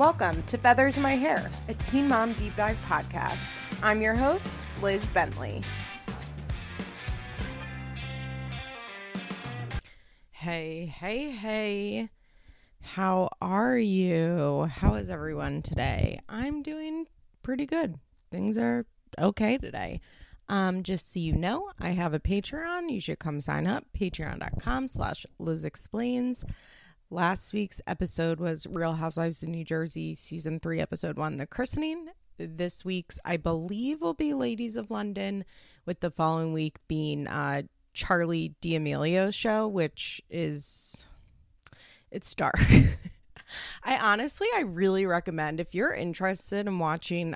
Welcome to Feathers in My Hair, a Teen Mom Deep Dive podcast. I'm your host, Liz Bentley. Hey. How are you? How is everyone today? I'm doing pretty good. Things are okay today. Just so you know, I have a Patreon. You should come sign up. Patreon.com/LizExplains. Last week's episode was Real Housewives of New Jersey, Season 3, Episode 1, The Christening. This week's, I believe, will be Ladies of London, with the following week being Charli D'Amelio's show, which is... it's dark. I really recommend, if you're interested in watching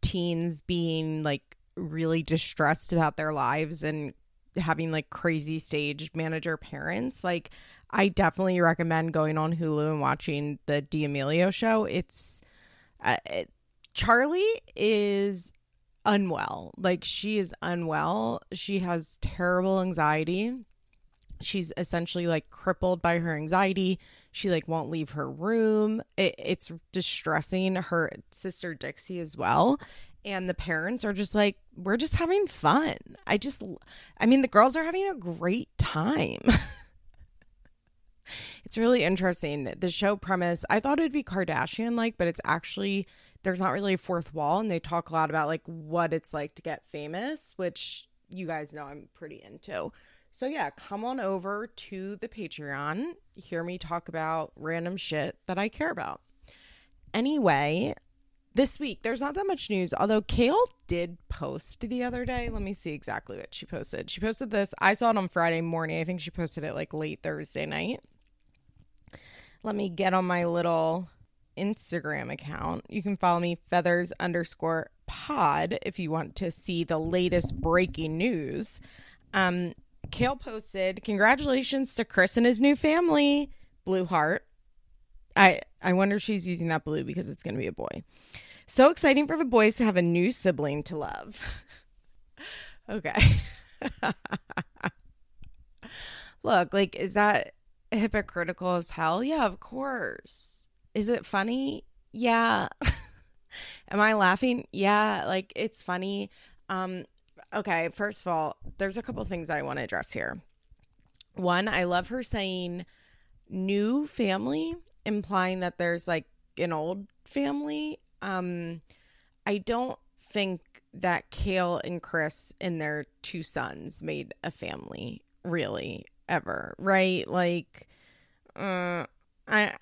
teens being, like, really distressed about their lives and having, like, crazy stage manager parents, like... I definitely recommend going on Hulu and watching the D'Amelio show. It's Charli is unwell. Like, she is unwell. She has terrible anxiety. She's essentially, like, crippled by her anxiety. She, like, won't leave her room. It's distressing. Her sister Dixie as well. And the parents are just like, we're just having fun. The girls are having a great time. It's really interesting. The show premise, I thought it would be Kardashian-like, but it's actually, there's not really a fourth wall, and they talk a lot about, like, what it's like to get famous, which you guys know I'm pretty into. So yeah, come on over to the Patreon, hear me talk about random shit that I care about. Anyway, this week, there's not that much news, although Kale did post the other day. Let me see exactly what she posted. She posted this. I saw it on Friday morning. I think she posted it, like, late Thursday night. Let me get on my little Instagram account. You can follow me, feathers_pod, if you want to see the latest breaking news. Kale posted, congratulations to Chris and his new family. Blue heart. I wonder if she's using that blue because it's going to be a boy. So exciting for the boys to have a new sibling to love. Okay. Look, like, is that... hypocritical as hell? Yeah, of course. Is it funny? Yeah. Am I laughing? Yeah, like, it's funny. Okay, first of all, there's a couple things I want to address here. One, I love her saying new family, implying that there's, like, an old family. I don't think that Kale and Chris and their two sons made a family, really, ever, right? Like, I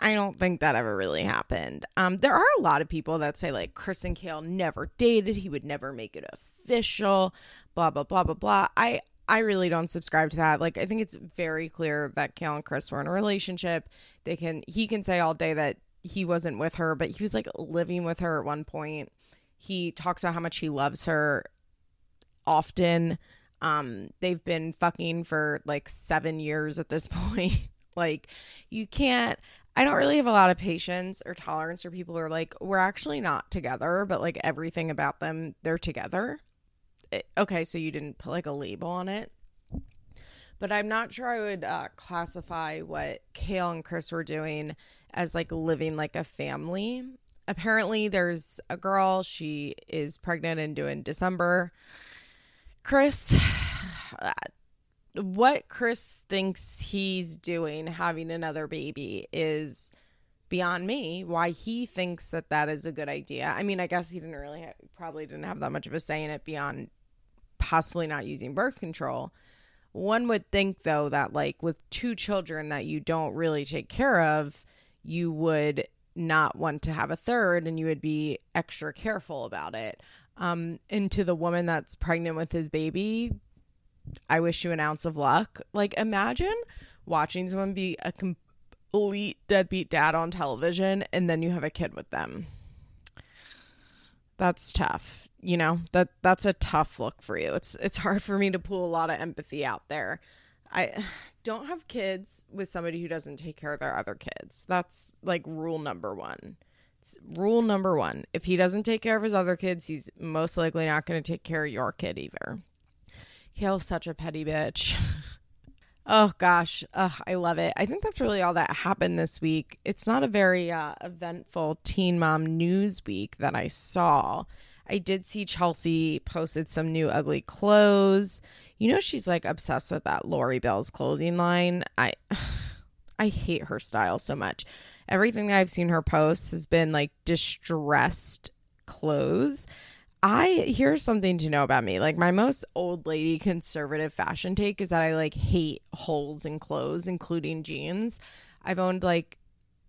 don't think that ever really happened. There are a lot of people that say, like, Chris and Kale never dated, he would never make it official, blah blah blah blah blah. I really don't subscribe to that. Like, I think it's very clear that Kale and Chris were in a relationship. He can say all day that he wasn't with her, but he was, like, living with her at one point. He talks about how much he loves her often. They've been fucking for, like, 7 years at this point. Like, you can't, I don't really have a lot of patience or tolerance for people who are like, we're actually not together, but, like, everything about them, they're together. Okay, so you didn't put, like, a label on it. But I'm not sure I would classify what Kale and Chris were doing as, like, living like a family. Apparently there's a girl, she is pregnant and due in December. Chris, what Chris thinks he's doing having another baby is beyond me. Why he thinks that that is a good idea. I mean, I guess he probably didn't have that much of a say in it beyond possibly not using birth control. One would think, though, that, like, with two children that you don't really take care of, you would not want to have a third and you would be extra careful about it. And to the woman that's pregnant with his baby, I wish you an ounce of luck. Like, imagine watching someone be a complete deadbeat dad on television and then you have a kid with them. That's tough. You know, that's a tough look for you. It's hard for me to pull a lot of empathy out there. I don't have kids with somebody who doesn't take care of their other kids. That's, like, rule number one. Rule number one, if he doesn't take care of his other kids, he's most likely not going to take care of your kid either. Kale's such a petty bitch. Oh, gosh. I love it. I think that's really all that happened this week. It's not a very eventful Teen Mom News Week that I saw. I did see Chelsea posted some new ugly clothes. You know, she's like obsessed with that Lori Bell's clothing line. I hate her style so much. Everything that I've seen her post has been like distressed clothes. Here's something to know about me. Like, my most old lady conservative fashion take is that I like hate holes in clothes, including jeans. I've owned like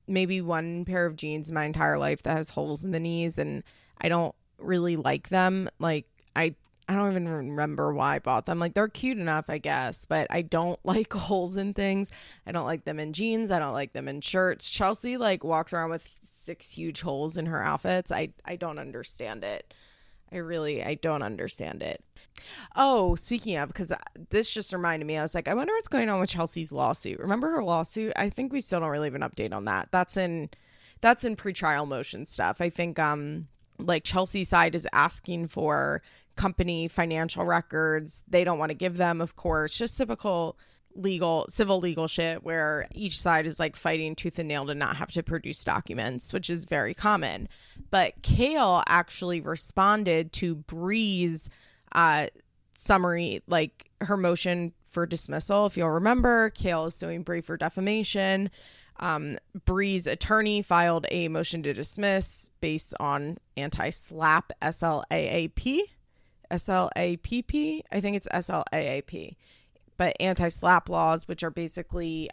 maybe one pair of jeans in my entire life that has holes in the knees, and I don't really like them. Like, I don't even remember why I bought them. Like, they're cute enough, I guess, but I don't like holes in things. I don't like them in jeans. I don't like them in shirts. Chelsea like walks around with 6 huge holes in her outfits. I don't understand it. I don't understand it. Oh, speaking of, because this just reminded me, I was like, I wonder what's going on with Chelsea's lawsuit. Remember her lawsuit? I think we still don't really have an update on that. That's in pretrial motion stuff. I think like Chelsea's side is asking for company financial records. They don't want to give them, of course. Just typical civil legal shit where each side is like fighting tooth and nail to not have to produce documents, which is very common. But Kale actually responded to Bree's summary, like her motion for dismissal. If you'll remember, Kale is suing Bree for defamation. Bree's attorney filed a motion to dismiss based on anti-SLAPP, S-L-A-A-P, S-L-A-P-P, I think it's S-L-A-A-P. But anti-SLAPP laws, which are basically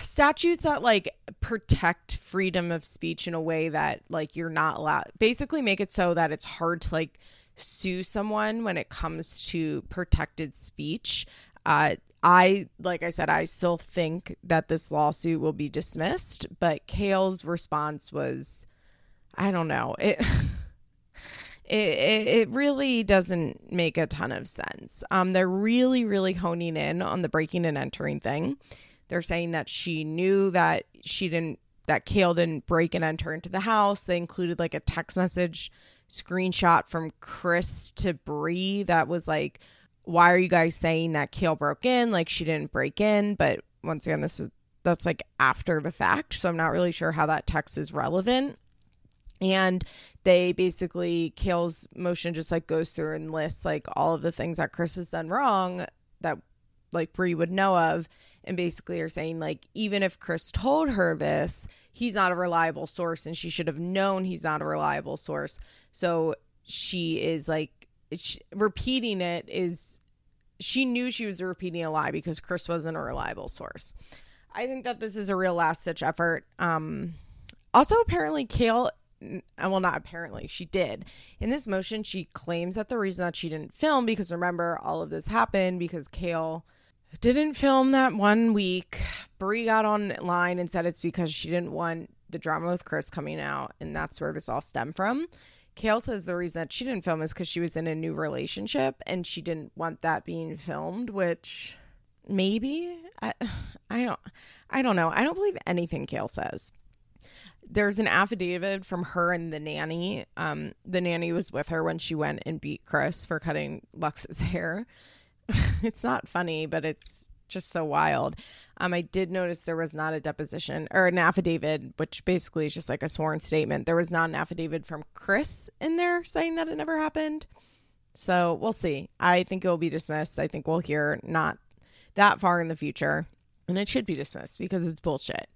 statutes that like protect freedom of speech in a way that like you're not allowed, basically make it so that it's hard to like sue someone when it comes to protected speech. Like I said, I still think that this lawsuit will be dismissed, but Kale's response was, I don't know, It really doesn't make a ton of sense. They're really, really honing in on the breaking and entering thing. They're saying that she knew that Kale didn't break and enter into the house. They included like a text message screenshot from Chris to Bree that was like, why are you guys saying that Kale broke in? Like, she didn't break in. But once again, that's like after the fact. So I'm not really sure how that text is relevant. And they basically, Kale's motion just like goes through and lists like all of the things that Chris has done wrong that like Bree would know of, and basically are saying like, even if Chris told her this, he's not a reliable source, and she should have known he's not a reliable source. So she is like, repeating it is, she knew she was repeating a lie because Chris wasn't a reliable source. I think that this is a real last ditch effort. Also, apparently Kale, well, not apparently, she did. In this motion, she claims that the reason that she didn't film, because remember, all of this happened because Kale didn't film that one week. Bree got online and said it's because she didn't want the drama with Chris coming out, and that's where this all stemmed from. Kale says the reason that she didn't film is because she was in a new relationship and she didn't want that being filmed, which maybe, I don't know. I don't believe anything Kale says. There's an affidavit from her and the nanny. The nanny was with her when she went and beat Chris for cutting Lux's hair. It's not funny, but it's just so wild. I did notice there was not a deposition or an affidavit, which basically is just like a sworn statement. There was not an affidavit from Chris in there saying that it never happened. So we'll see. I think it will be dismissed. I think we'll hear not that far in the future. And it should be dismissed because it's bullshit.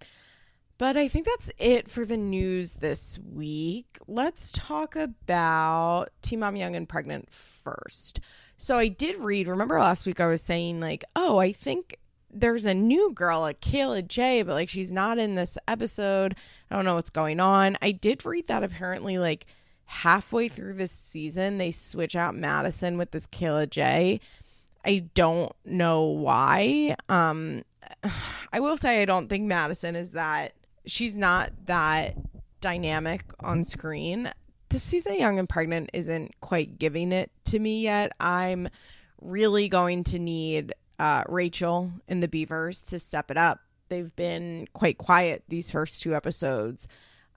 But I think that's it for the news this week. Let's talk about Teen Mom Young and Pregnant first. So I did read, remember last week I was saying like, oh, I think there's a new girl, like Kayla J, but like she's not in this episode. I don't know what's going on. I did read that apparently like halfway through this season, they switch out Madison with this Kayla J. I don't know why. I will say I don't think Madison is that. She's not that dynamic on screen. This season Young and Pregnant isn't quite giving it to me yet. I'm really going to need Rachel and the Beavers to step it up. They've been quite quiet these first 2 episodes.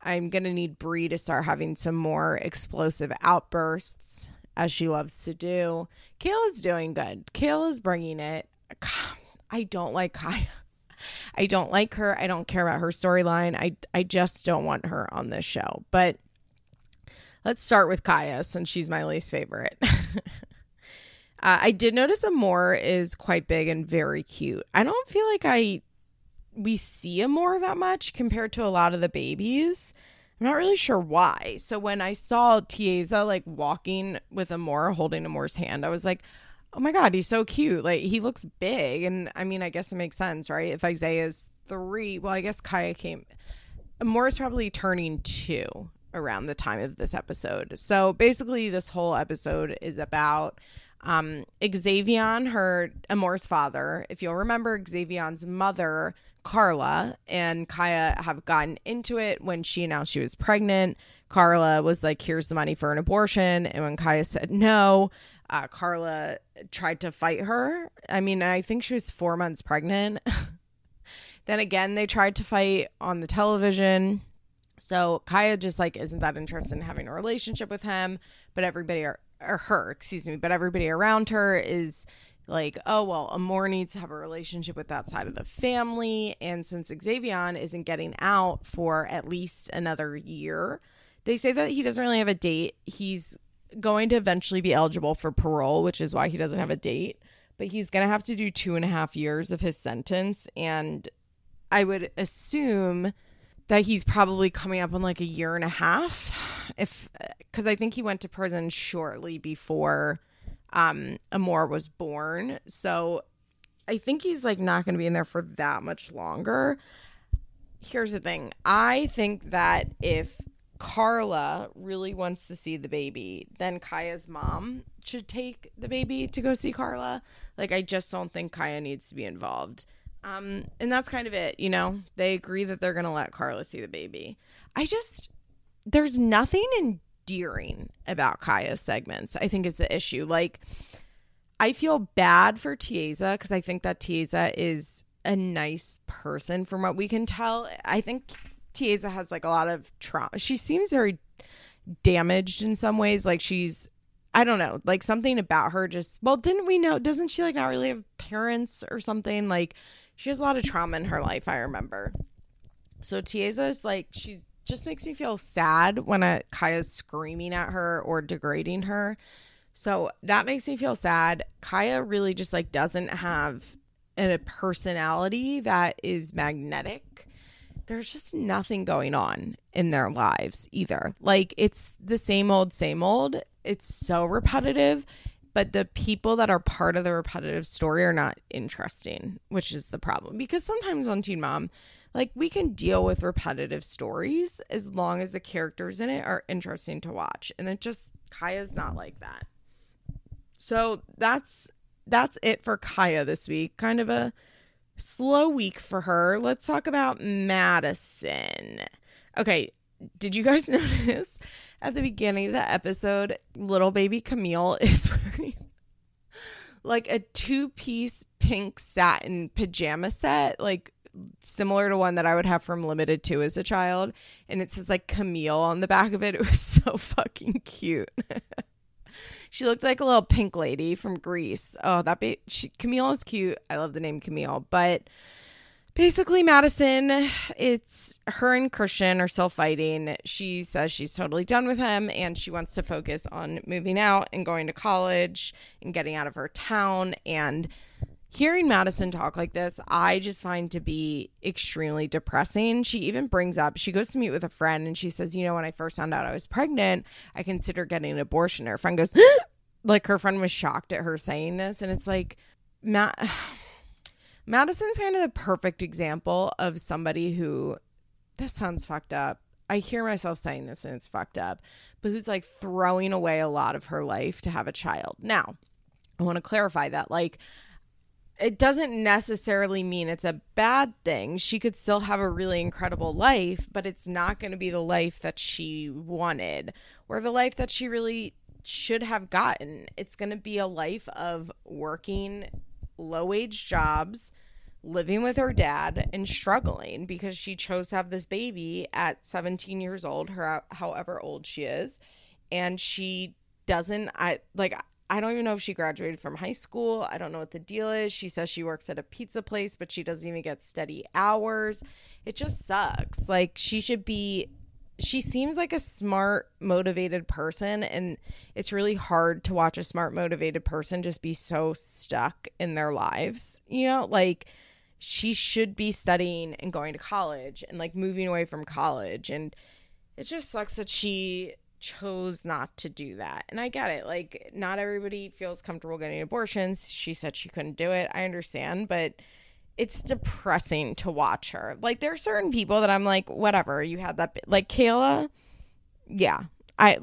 I'm going to need Bree to start having some more explosive outbursts as she loves to do. Kale is doing good. Kale is bringing it. I don't like Kaya. I don't like her. I don't care about her storyline. I just don't want her on this show. But let's start with Kaya, since she's my least favorite. I did notice Amor is quite big and very cute. I don't feel like we see Amor that much compared to a lot of the babies. I'm not really sure why. So when I saw Tiezza like walking with Amor, holding Amor's hand, I was like, oh my God, he's so cute. Like, he looks big. And I mean, I guess it makes sense, right? If Isaiah's 3, well, I guess Kaya came. Amor's probably turning 2 around the time of this episode. So basically this whole episode is about Xavion, Amor's father. If you'll remember, Xavion's mother, Carla, and Kaya have gotten into it when she announced she was pregnant. Carla was like, here's the money for an abortion. And when Kaya said no, Carla tried to fight her. I mean, I think she was 4 months pregnant. Then again, they tried to fight on the television. So Kaya just like isn't that interested in having a relationship with him, but everybody around her is like, oh, well, Amor needs to have a relationship with that side of the family. And since Xavion isn't getting out for at least another year, they say that he doesn't really have a date. He's going to eventually be eligible for parole, which is why he doesn't have a date. But he's going to have to do 2.5 years of his sentence. And I would assume that he's probably coming up in like 1.5 years, because I think he went to prison shortly before Amor was born. So I think he's like not going to be in there for that much longer. Here's the thing. I think that if Carla really wants to see the baby, then Kaya's mom should take the baby to go see Carla. Like, I just don't think Kaya needs to be involved. And that's kind of it, you know? They agree that they're going to let Carla see the baby. There's nothing endearing about Kaya's segments, I think, is the issue. Like, I feel bad for Tiezza because I think that Tiezza is a nice person from what we can tell. I think Tiezza has, like, a lot of trauma. She seems very damaged in some ways. Like, she's, I don't know, like, something about her just, well, didn't we know, doesn't she, like, not really have parents or something? Like, she has a lot of trauma in her life, I remember. So Tiezza's, like, she just makes me feel sad when Kaya's screaming at her or degrading her. So that makes me feel sad. Kaya really just, like, doesn't have a personality that is magnetic. There's just nothing going on in their lives either. Like, it's the same old, same old. It's so repetitive, but the people that are part of the repetitive story are not interesting, which is the problem. Because sometimes on Teen Mom, like, we can deal with repetitive stories as long as the characters in it are interesting to watch. And it just, Kaya's not like that. So that's it for Kaya this week. Kind of a slow week for her. Let's talk about Madison. Okay, did you guys notice at the beginning of the episode, little baby Camille is wearing like a 2-piece pink satin pajama set, like similar to one that I would have from Limited 2 as a child. And it says like Camille on the back of it. It was so fucking cute. She looked like a little pink lady from Greece. Oh, Camille is cute. I love the name Camille. But basically, Madison, it's her and Christian are still fighting. She says she's totally done with him and she wants to focus on moving out and going to college and getting out of her town. And hearing Madison talk like this, I just find to be extremely depressing. She even brings up, she goes to meet with a friend and she says, you know, when I first found out I was pregnant, I considered getting an abortion. Her friend goes, like, her friend was shocked at her saying this. And it's like, Madison's kind of the perfect example of somebody who, this sounds fucked up. I hear myself saying this and it's fucked up, but who's like throwing away a lot of her life to have a child. Now, I want to clarify that, like, it doesn't necessarily mean it's a bad thing. She could still have a really incredible life, but it's not going to be the life that she wanted or the life that she really should have gotten. It's going to be a life of working low-wage jobs, living with her dad, and struggling because she chose to have this baby at 17 years old, however old she is, and she doesn't. I I don't even know if she graduated from high school. I don't know what the deal is. She says she works at a pizza place, but she doesn't even get steady hours. It just sucks. Like, she seems like a smart, motivated person, and it's really hard to watch a smart, motivated person just be so stuck in their lives. You know, like, she should be studying and going to college and, like, moving away from college, and it just sucks that she chose not to do that. And I get it. Like, not everybody feels comfortable getting abortions. She said she couldn't do it. I understand, but it's depressing to watch her. Like, there are certain people that I'm like, whatever, you had that. Like, Kayla, yeah. I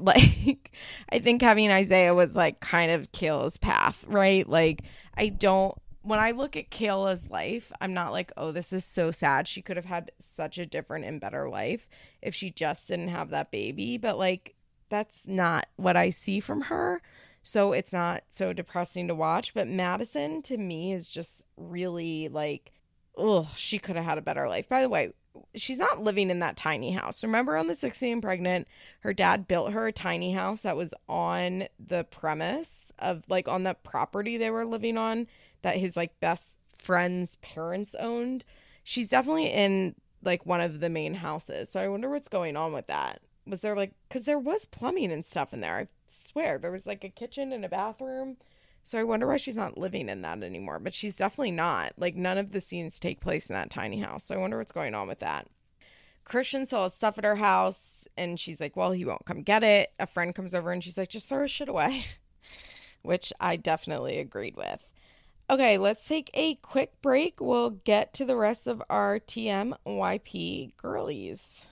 think having Isaiah was, like, kind of Kayla's path, right? Like, when I look at Kayla's life, I'm not like, oh, this is so sad. She could have had such a different and better life if she just didn't have that baby. But, like, that's not what I see from her. So it's not so depressing to watch. But Madison, to me, is just really like, oh, she could have had a better life. By the way, she's not living in that tiny house. Remember on the 16 and Pregnant, her dad built her a tiny house that was on the premise of, like, on that property they were living on that his, like, best friend's parents owned. She's definitely in, like, one of the main houses. So I wonder what's going on with that. Was there, like, because there was plumbing and stuff in there. I swear there was, like, a kitchen and a bathroom. So I wonder why she's not living in that anymore. But she's definitely not. Like, none of the scenes take place in that tiny house. So I wonder what's going on with that. Christian saw his stuff at her house, and she's like, well, he won't come get it. A friend comes over, and she's like, just throw his shit away, which I definitely agreed with. Okay, let's take a quick break. We'll get to the rest of our TMYP girlies.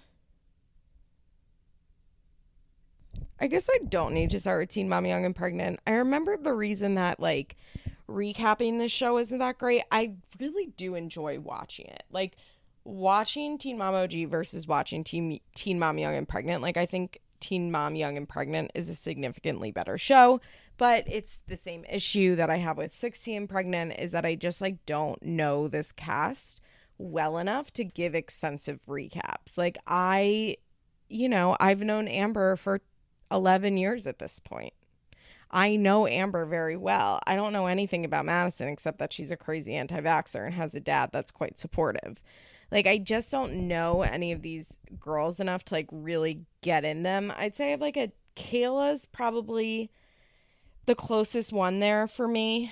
I guess I don't need to start with Teen Mom Young and Pregnant. I remember the reason that, like, recapping this show isn't that great. I really do enjoy watching it. Like, watching Teen Mom OG versus watching Teen Mom Young and Pregnant, like, I think Teen Mom Young and Pregnant is a significantly better show, but it's the same issue that I have with 16 and Pregnant is that I just, like, don't know this cast well enough to give extensive recaps. Like, I've known Amber for 11 years at this point. I know Amber very well. I don't know anything about Madison except that she's a crazy anti-vaxxer and has a dad that's quite supportive. Like, I just don't know any of these girls enough to, like, really get in them. I'd say I have, like, Kayla's probably the closest one there for me.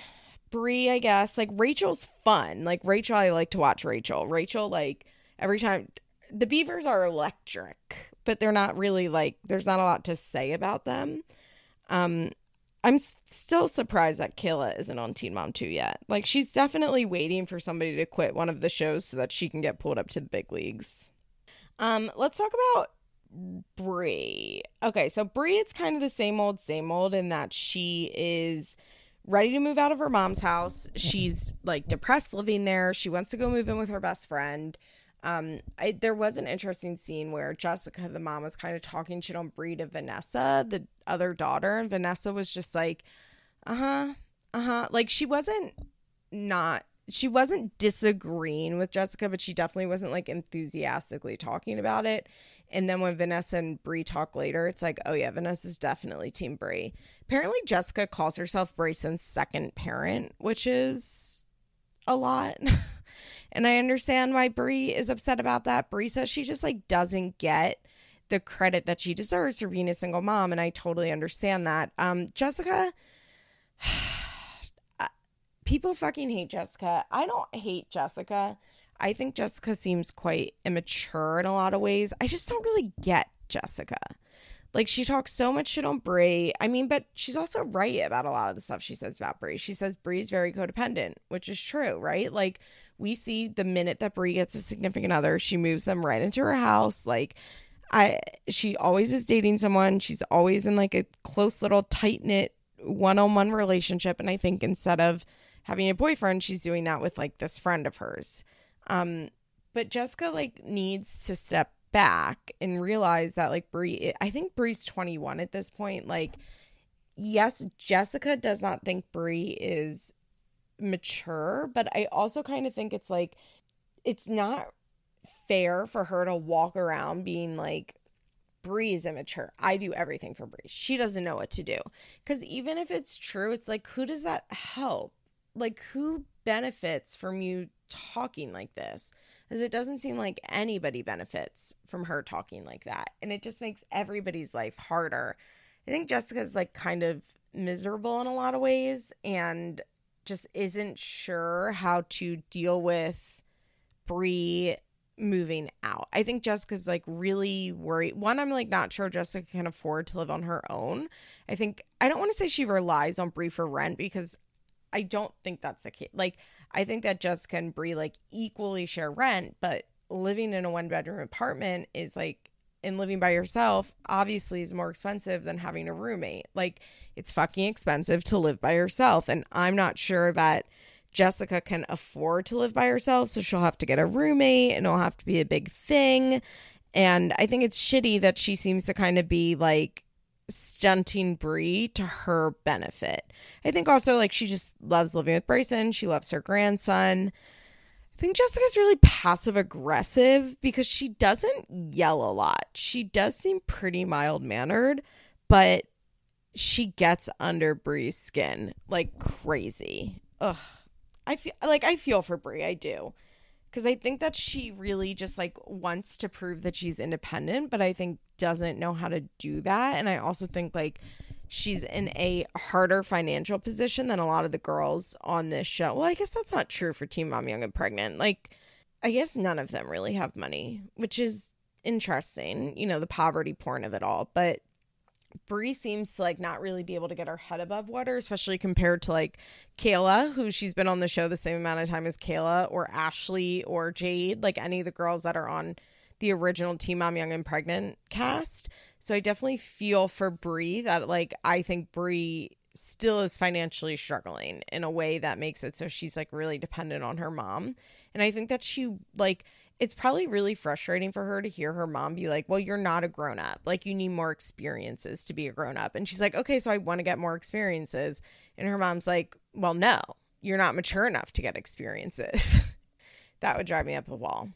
Bree, I guess. Like, Rachel's fun. Like, Rachel, I like to watch Rachel. Rachel, like, every time. The Beavers are electric, but they're not really, like, there's not a lot to say about them. I'm still surprised that Kayla isn't on Teen Mom 2 yet. Like, she's definitely waiting for somebody to quit one of the shows so that she can get pulled up to the big leagues. Let's talk about Bree. Okay, so Bree, it's kind of the same old in that she is ready to move out of her mom's house. She's, like, depressed living there. She wants to go move in with her best friend. There was an interesting scene where Jessica, the mom, was kind of talking shit on Bree to Vanessa, the other daughter, and Vanessa was just like, like, she wasn't disagreeing with Jessica, but she definitely wasn't, like, enthusiastically talking about it. And then when Vanessa and Bree talk later, it's like, oh yeah, Vanessa's definitely Team Bree. Apparently Jessica calls herself Brayson's second parent, which is a lot. And I understand why Bree is upset about that. Bree says she just, like, doesn't get the credit that she deserves for being a single mom, and I totally understand that. Jessica, people fucking hate Jessica. I don't hate Jessica. I think Jessica seems quite immature in a lot of ways. I just don't really get Jessica. Like, she talks so much shit on Bree. I mean, but she's also right about a lot of the stuff she says about Bree. She says Bree's very codependent, which is true, right? Like, we see the minute that Bree gets a significant other, she moves them right into her house. Like, she always is dating someone. She's always in, like, a close little tight-knit one-on-one relationship. And I think instead of having a boyfriend, she's doing that with, like, this friend of hers. But Jessica, like, needs to step back and realize that, like, Bree, I think Bree's 21 at this point. Like, yes, Jessica does not think Bree is mature, but I also kind of think it's, like, it's not fair for her to walk around being like, Bree is immature. I do everything for Bree. She doesn't know what to do. Because even if it's true, it's like, who does that help? Like, who benefits from you talking like this? Because it doesn't seem like anybody benefits from her talking like that. And it just makes everybody's life harder. I think Jessica's like kind of miserable in a lot of ways and just isn't sure how to deal with Bree moving out. I think Jessica's like really worried. One, I'm like not sure Jessica can afford to live on her own. I think, I don't want to say she relies on Bree for rent because I don't think that's the case. Like, I think that Jessica and Bree like equally share rent, but living in a one-bedroom apartment is like, and living by yourself obviously is more expensive than having a roommate. Like, it's fucking expensive to live by yourself. And I'm not sure that Jessica can afford to live by herself. So she'll have to get a roommate and it'll have to be a big thing. And I think it's shitty that she seems to kind of be like stunting Bree to her benefit. I think also like she just loves living with Brayson. She loves her grandson. I think Jessica's really passive aggressive because she doesn't yell a lot. She does seem pretty mild mannered, but she gets under Bree's skin like crazy. Ugh. I feel for Bree. I do. Because I think that she really just like wants to prove that she's independent, but I think doesn't know how to do that. And I also think like she's in a harder financial position than a lot of the girls on this show. Well, I guess that's not true for Teen Mom Young and Pregnant. Like, I guess none of them really have money, which is interesting, you know, the poverty porn of it all. But Bree seems to like not really be able to get her head above water, especially compared to like Kayla, who she's been on the show the same amount of time as Kayla or Ashley or Jade, like any of the girls that are on the original Teen Mom Young and Pregnant cast. So I definitely feel for Bree that like I think Bree still is financially struggling in a way that makes it so she's like really dependent on her mom. And I think that she like, it's probably really frustrating for her to hear her mom be like, well, you're not a grown up. Like, you need more experiences to be a grown up. And she's like, okay, so I want to get more experiences. And her mom's like, well, no, you're not mature enough to get experiences. That would drive me up a wall.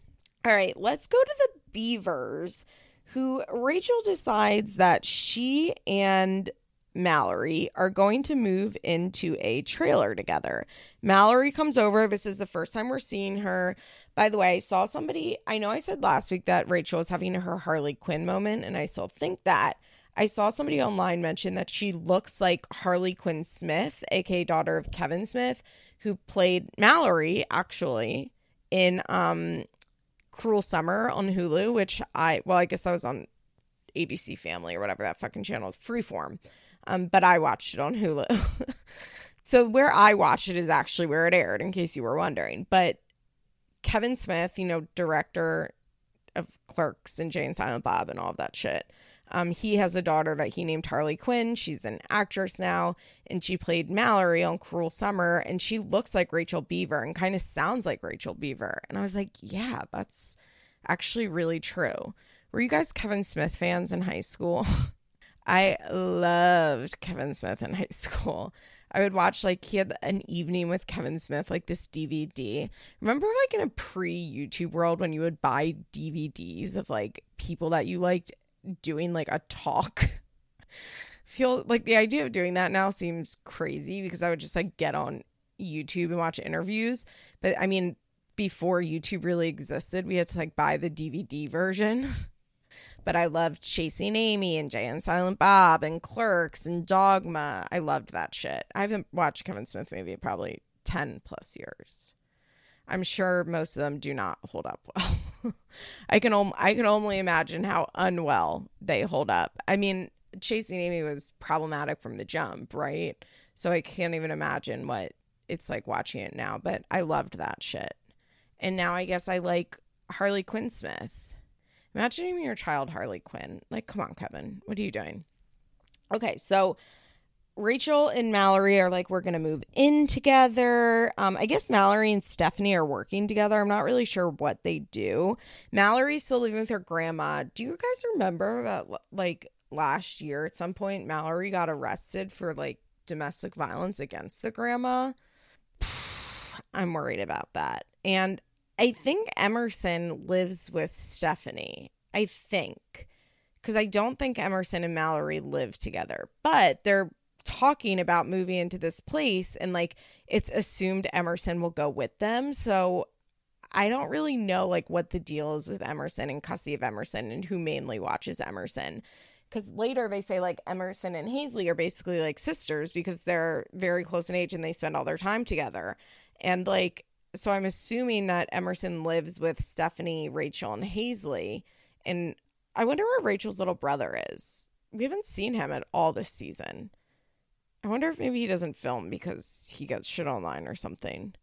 All right, let's go to the Beavers, who Rachel decides that she and Mallory are going to move into a trailer together. Mallory comes over. This is the first time we're seeing her. By the way, I saw somebody, I know I said last week that Rachel was having her Harley Quinn moment, and I still think that. I saw somebody online mention that she looks like Harley Quinn Smith, aka daughter of Kevin Smith, who played Mallory actually in Cruel Summer on Hulu, which I guess I was on ABC Family or whatever that fucking channel is, Freeform. But I watched it on Hulu. So where I watched it is actually where it aired, in case you were wondering. But Kevin Smith, you know, director of Clerks and Jay and Silent Bob and all of that shit. He has a daughter that he named Harley Quinn. She's an actress now, and she played Mallory on Cruel Summer, and she looks like Rachel Beaver and kind of sounds like Rachel Beaver. And I was like, yeah, that's actually really true. Were you guys Kevin Smith fans in high school? I loved Kevin Smith in high school. I would watch, like, he had An Evening with Kevin Smith, like this DVD. Remember, like, in a pre-YouTube world when you would buy DVDs of, like, people that you liked doing, like, a talk? Feel like the idea of doing that now seems crazy because I would just, like, get on YouTube and watch interviews. But, I mean, before YouTube really existed, we had to, like, buy the DVD version. But I loved Chasing Amy and Jay and Silent Bob and Clerks and Dogma. I loved that shit. I haven't watched Kevin Smith movie in probably 10 plus years. I'm sure most of them do not hold up well. I can only imagine how unwell they hold up. I mean, Chasing Amy was problematic from the jump, right? So I can't even imagine what it's like watching it now. But I loved that shit. And now I guess I like Harley Quinn Smith. Imagine even your child Harley Quinn. Like, come on, Kevin. What are you doing? Okay, so Rachel and Mallory are like, we're going to move in together. I guess Mallory and Stephanie are working together. I'm not really sure what they do. Mallory's still living with her grandma. Do you guys remember that, like, last year at some point, Mallory got arrested for, like, domestic violence against the grandma? I'm worried about that. And I think Emerson lives with Stephanie. I think. because I don't think Emerson and Mallory live together, but they're talking about moving into this place, and like it's assumed Emerson will go with them. So I don't really know like what the deal is with Emerson and custody of Emerson and who mainly watches Emerson, because later they say like Emerson and Hazley are basically like sisters because they're very close in age and they spend all their time together. And like, so I'm assuming that Emerson lives with Stephanie, Rachel, and Hazley. And I wonder where Rachel's little brother is. We haven't seen him at all this season. I wonder if maybe he doesn't film because he got shit online or something.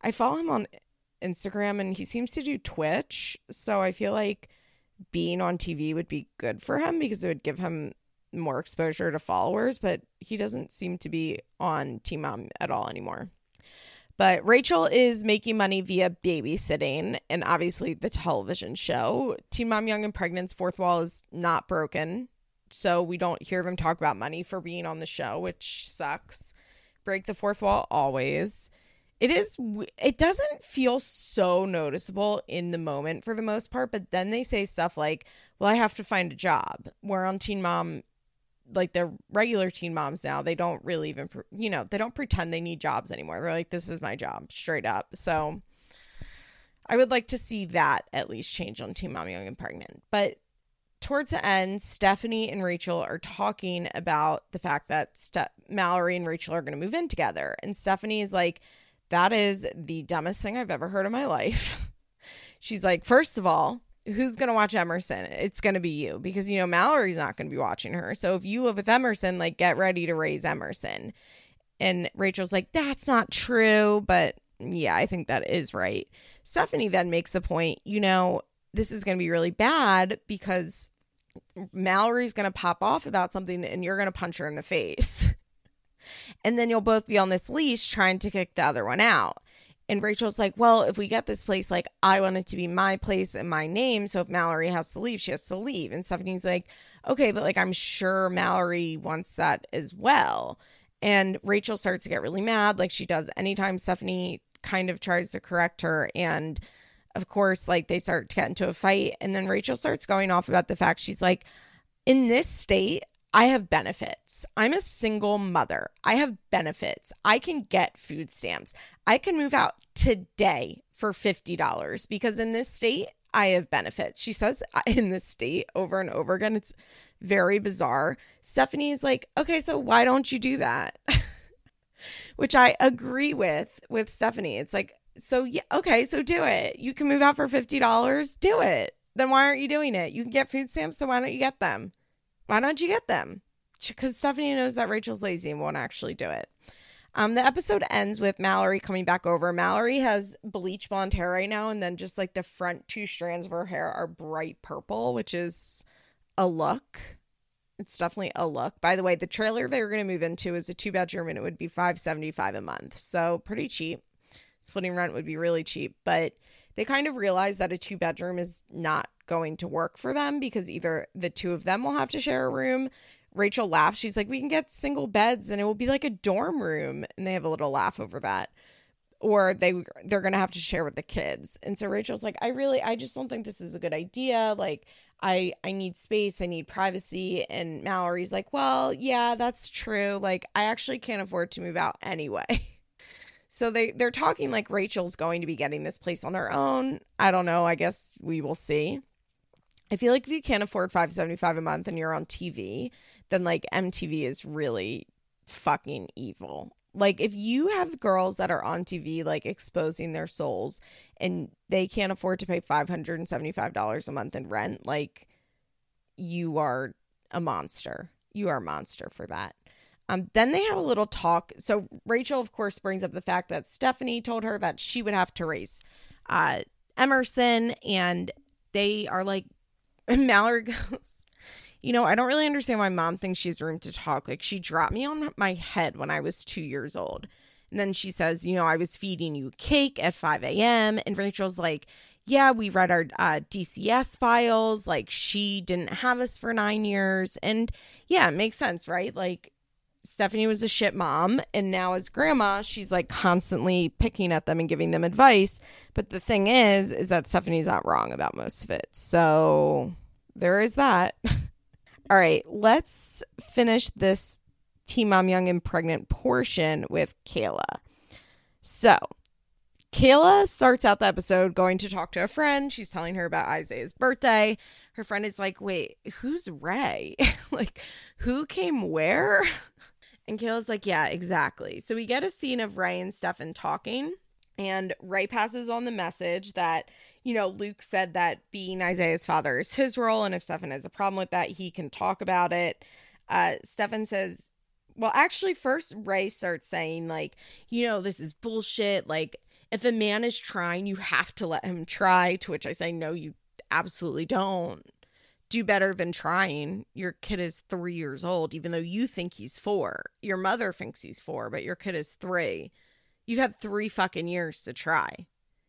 I follow him on Instagram and he seems to do Twitch, so I feel like being on TV would be good for him because it would give him more exposure to followers, but he doesn't seem to be on Teen Mom at all anymore. But Rachel is making money via babysitting and obviously the television show. Teen Mom Young and Pregnant's fourth wall is not broken, so we don't hear them talk about money for being on the show, which sucks. Break the fourth wall always. It doesn't feel so noticeable in the moment for the most part, but then they say stuff like, well, I have to find a job. We're on Teen Mom, like they're regular teen moms now. They don't really even, they don't pretend they need jobs anymore. They're like, this is my job, straight up. So I would like to see that at least change on Teen Mom Young and Pregnant. But towards the end, Stephanie and Rachel are talking about the fact that Mallory and Rachel are going to move in together. And Stephanie is like, that is the dumbest thing I've ever heard in my life. She's like, first of all, who's going to watch Emerson? It's going to be you because, Mallory's not going to be watching her. So if you live with Emerson, like, get ready to raise Emerson. And Rachel's like, that's not true. But yeah, I think that is right. Stephanie then makes the point, this is going to be really bad because Mallory's going to pop off about something and you're going to punch her in the face. And then you'll both be on this leash trying to kick the other one out. And Rachel's like, well, if we get this place, like, I want it to be my place and my name. So if Mallory has to leave, she has to leave. And Stephanie's like, okay, but like, I'm sure Mallory wants that as well. And Rachel starts to get really mad, like she does anytime Stephanie kind of tries to correct her. And of course, like, they start to get into a fight. And then Rachel starts going off about the fact, she's like, in this state, I have benefits. I'm a single mother. I have benefits. I can get food stamps. I can move out today for $50 because in this state, I have benefits. She says in this state over and over again. It's very bizarre. Stephanie's like, okay, so why don't you do that? Which I agree with Stephanie. It's like, so yeah, okay, so do it. You can move out for $50. Do it. Then why aren't you doing it? You can get food stamps, so why don't you get them? Why don't you get them? Because Stephanie knows that Rachel's lazy and won't actually do it. The episode ends with Mallory coming back over. Mallory has bleach blonde hair right now, and then just like the front two strands of her hair are bright purple, which is a look. It's definitely a look. By the way, the trailer they were going to move into is a 2-bedroom, and it would be $575 a month. So pretty cheap. Splitting rent would be really cheap, but they kind of realize that a 2-bedroom is not going to work for them because either the two of them will have to share a room. Rachel laughs. She's like, we can get single beds and it will be like a dorm room. And they have a little laugh over that. Or they're going to have to share with the kids. And so Rachel's like, I just don't think this is a good idea. Like, I need space. I need privacy. And Mallory's like, well, yeah, that's true. Like, I actually can't afford to move out anyway. So they're talking like Rachel's going to be getting this place on her own. I don't know. I guess we will see. I feel like if you can't afford $575 a month and you're on TV, then like MTV is really fucking evil. Like, if you have girls that are on TV like exposing their souls and they can't afford to pay $575 a month in rent, like, you are a monster. You are a monster for that. Then they have a little talk. So Rachel, of course, brings up the fact that Stephanie told her that she would have to raise Emerson. And they are like, Mallory goes, I don't really understand why mom thinks she has room to talk. Like, she dropped me on my head when I was 2 years old. And then she says, I was feeding you cake at 5 a.m. And Rachel's like, yeah, we read our DCS files. Like, she didn't have us for 9 years. And yeah, it makes sense, right? Like, Stephanie was a shit mom, and now as grandma, she's like constantly picking at them and giving them advice. But the thing is that Stephanie's not wrong about most of it. So there is that. All right, let's finish this Teen Mom Young and Pregnant portion with Kayla. So Kayla starts out the episode going to talk to a friend. She's telling her about Isaiah's birthday. Her friend is like, wait, who's Ray? Like, who came where? And Kayla's like, yeah, exactly. So we get a scene of Ray and Stefan talking. And Ray passes on the message that, you know, Luke said that being Isaiah's father is his role. And if Stefan has a problem with that, he can talk about it. Stefan says, well, actually, first Ray starts saying, like, you know, this is bullshit. Like, if a man is trying, you have to let him try, to which I say, no, you absolutely don't. Do better than trying. Your kid is 3 years old, even though you think he's four. Your mother thinks he's four, but your kid is three. You've had 3 fucking years to try.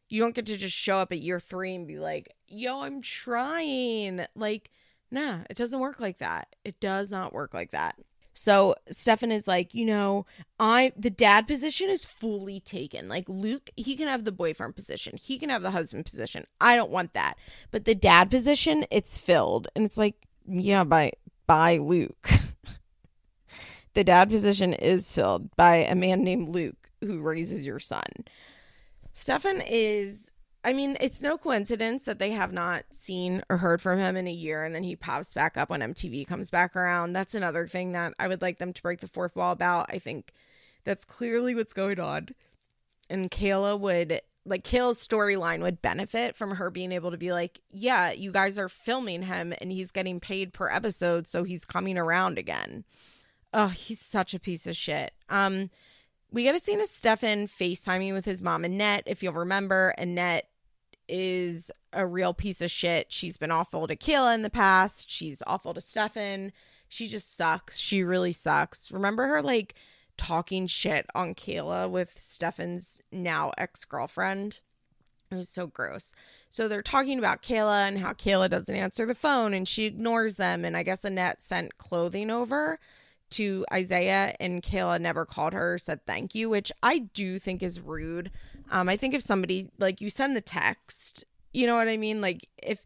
You don't get to just show up at year 3 and be like, yo, I'm trying. Like, nah, it doesn't work like that. It does not work like that. So Stefan is like, you know, the dad position is fully taken. Like, Luke, he can have the boyfriend position. He can have the husband position. I don't want that. But the dad position, it's filled. And it's like, yeah, by Luke. The dad position is filled by a man named Luke who raises your son. Stefan is... I mean, it's no coincidence that they have not seen or heard from him in a year, and then he pops back up when MTV comes back around. That's another thing that I would like them to break the fourth wall about. I think that's clearly what's going on. And Kayla would, like, Kayla's storyline would benefit from her being able to be like, yeah, you guys are filming him and he's getting paid per episode, so he's coming around again. Oh, he's such a piece of shit. We get a scene of Stefan FaceTiming with his mom, Annette, if you'll remember. Annette is a real piece of shit. She's been awful to Kayla in the past. She's awful to Stefan. She just sucks. She really sucks. Remember her, like, talking shit on Kayla with Stefan's now ex-girlfriend? It was so gross. So they're talking about Kayla and how Kayla doesn't answer the phone and she ignores them. And I guess Annette sent clothing over to Isaiah, and Kayla never called her, said thank you, which I do think is rude. I think if somebody, like, you send the text, you know what I mean? Like, if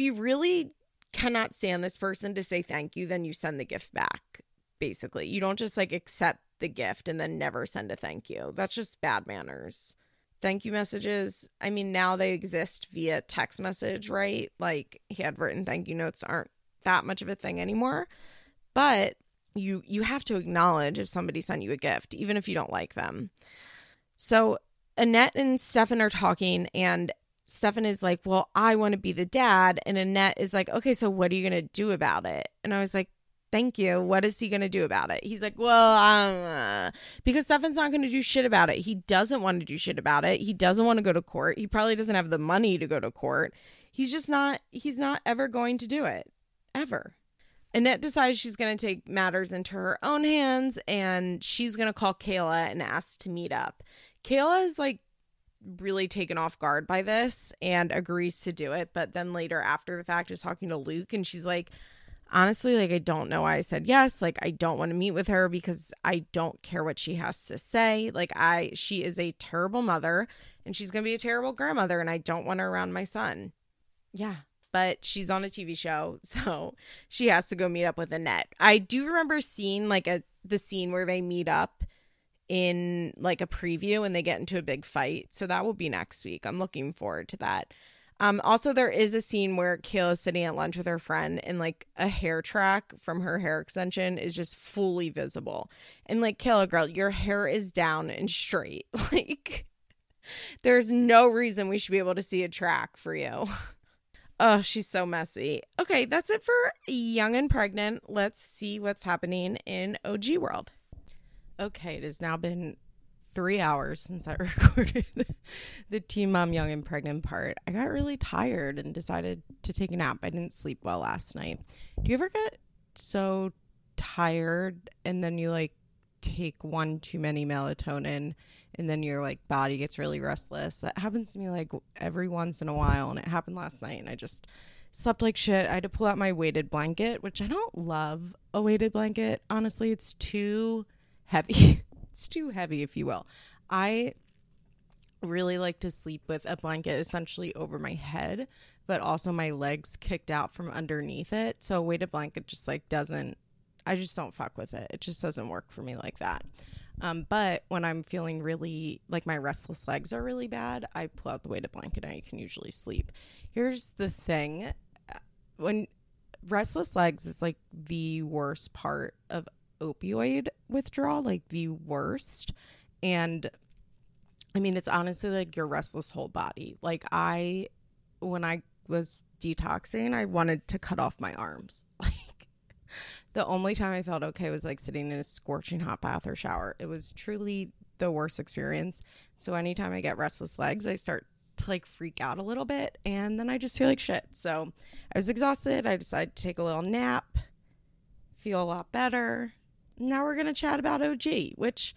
you really cannot stand this person to say thank you, then you send the gift back, basically. You don't just, like, accept the gift and then never send a thank you. That's just bad manners. Thank you messages, I mean, now they exist via text message, right? Like, handwritten thank you notes aren't that much of a thing anymore. But you have to acknowledge if somebody sent you a gift, even if you don't like them. So Annette and Stefan are talking, and Stefan is like, well, I want to be the dad. And Annette is like, okay, so what are you going to do about it? And I was like, thank you. What is he going to do about it? He's like, well, because Stefan's not going to do shit about it. He doesn't want to do shit about it. He doesn't want to go to court. He probably doesn't have the money to go to court. He's not ever going to do it. Ever. Annette decides she's going to take matters into her own hands, and she's going to call Kayla and ask to meet up. Kayla is, like, really taken off guard by this and agrees to do it, but then later after the fact is talking to Luke, and she's like, honestly, like, I don't know why I said yes. Like, I don't want to meet with her because I don't care what she has to say. Like, she is a terrible mother, and she's going to be a terrible grandmother, and I don't want her around my son. Yeah. But she's on a TV show, so she has to go meet up with Annette. I do remember seeing, like, the scene where they meet up in, like, a preview and they get into a big fight. So that will be next week. I'm looking forward to that. Also, there is a scene where Kayla's sitting at lunch with her friend and, like, a hair track from her hair extension is just fully visible. And, like, Kayla, girl, your hair is down and straight. Like, there's no reason we should be able to see a track for you. Oh, she's so messy. Okay, that's it for Young and Pregnant. Let's see what's happening in OG World. Okay, it has now been 3 hours since I recorded the Teen Mom Young and Pregnant part. I got really tired and decided to take a nap. I didn't sleep well last night. Do you ever get so tired and then you, like, take one too many melatonin and then your, like, body gets really restless? That happens to me, like, every once in a while, and it happened last night, and I just slept like shit. I had to pull out my weighted blanket, which I don't love a weighted blanket. Honestly, it's too heavy. It's too heavy, if you will. I really like to sleep with a blanket essentially over my head, but also my legs kicked out from underneath it. So a weighted blanket just like doesn't, I just don't fuck with it. It just doesn't work for me like that. But when I'm feeling really like my restless legs are really bad, I pull out the weighted blanket and I can usually sleep. Here's the thing. When restless legs is like the worst part of opioid withdrawal, like the worst. And I mean, it's honestly like your restless whole body. Like when I was detoxing, I wanted to cut off my arms. Like the only time I felt okay was like sitting in a scorching hot bath or shower. It was truly the worst experience. So anytime I get restless legs, I start to like freak out a little bit and then I just feel like shit. So I was exhausted. I decided to take a little nap, feel a lot better. Now we're going to chat about OG, which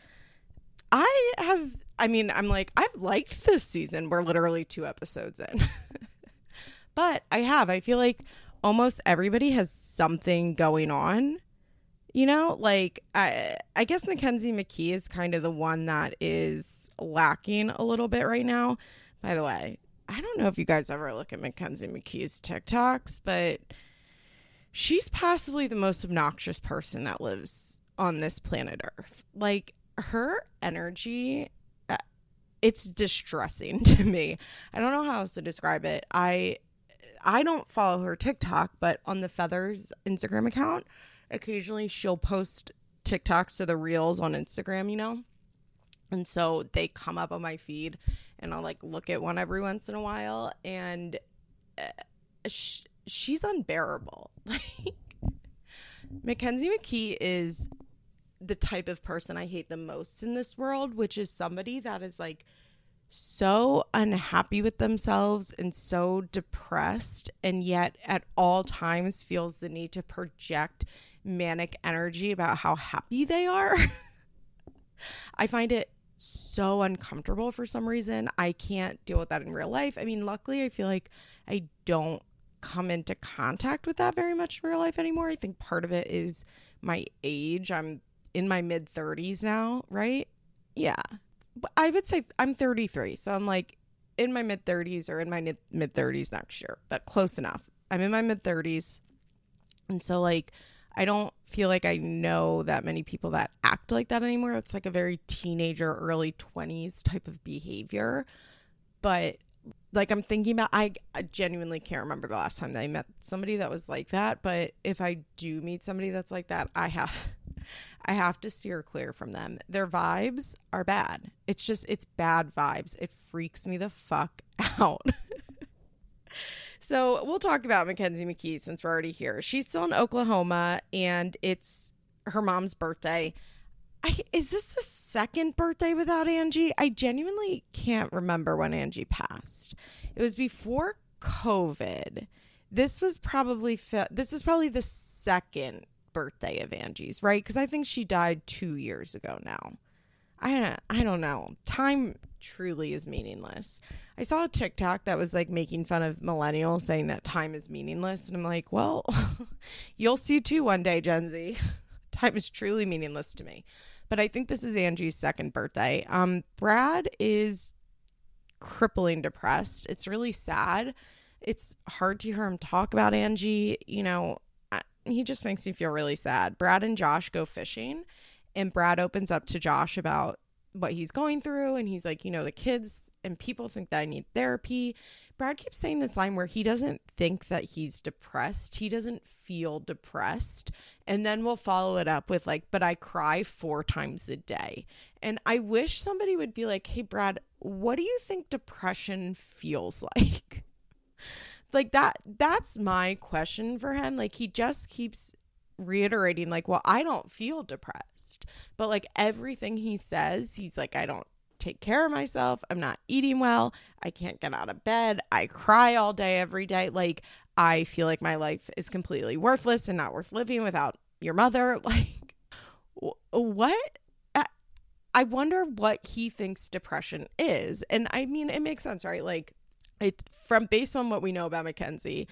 I've liked this season. We're literally 2 episodes in. But I feel like almost everybody has something going on, you know? Like, I guess Mackenzie McKee is kind of the one that is lacking a little bit right now. By the way, I don't know if you guys ever look at Mackenzie McKee's TikToks, but she's possibly the most obnoxious person that lives on this planet Earth. Like, her energy, it's distressing to me. I don't know how else to describe it. I don't follow her TikTok, but on the Feathers Instagram account, occasionally she'll post TikToks to the reels on Instagram, you know? And so they come up on my feed and I'll like look at one every once in a while, and she's unbearable. Like, Mackenzie McKee is the type of person I hate the most in this world, which is somebody that is like so unhappy with themselves and so depressed, and yet at all times feels the need to project manic energy about how happy they are. I find it so uncomfortable for some reason. I can't deal with that in real life. I mean, luckily I feel like I don't come into contact with that very much in real life anymore. I think part of it is my age. I'm in my mid 30s now, right? Yeah. But I would say I'm 33. So I'm like in my mid 30s or in my mid 30s next year, but close enough. I'm in my mid 30s. And so like, I don't feel like I know that many people that act like that anymore. It's like a very teenager, early 20s type of behavior. But like I'm thinking about, I genuinely can't remember the last time that I met somebody that was like that. But if I do meet somebody that's like that, I have to steer clear from them. Their vibes are bad. It's bad vibes. It freaks me the fuck out. So we'll talk about Mackenzie McKee since we're already here. She's still in Oklahoma and it's her mom's birthday. Is this the second birthday without Angie? I genuinely can't remember when Angie passed. It was before COVID. This is probably the second birthday of Angie's, right? Because I think she died 2 years ago now. I don't know. Time truly is meaningless. I saw a TikTok that was like making fun of millennials saying that time is meaningless, and I'm like, well, you'll see too one day, Gen Z. Time is truly meaningless to me. But I think this is Angie's second birthday. Brad is crippling depressed. It's really sad. It's hard to hear him talk about Angie, you know. He just makes me feel really sad. Brad and Josh go fishing, and Brad opens up to Josh about what he's going through. And he's like, you know, the kids and people think that I need therapy. Brad keeps saying this line where he doesn't think that he's depressed. He doesn't feel depressed. And then we'll follow it up with like, but I cry 4 times a day. And I wish somebody would be like, hey, Brad, what do you think depression feels like? Like that's my question for him. Like, he just keeps reiterating like, well, I don't feel depressed, but like everything he says, he's like, I don't take care of myself. I'm not eating well. I can't get out of bed. I cry all day, every day. Like, I feel like my life is completely worthless and not worth living without your mother. Like, what? I wonder what he thinks depression is. And I mean, it makes sense, right? Like, based on what we know about Mackenzie,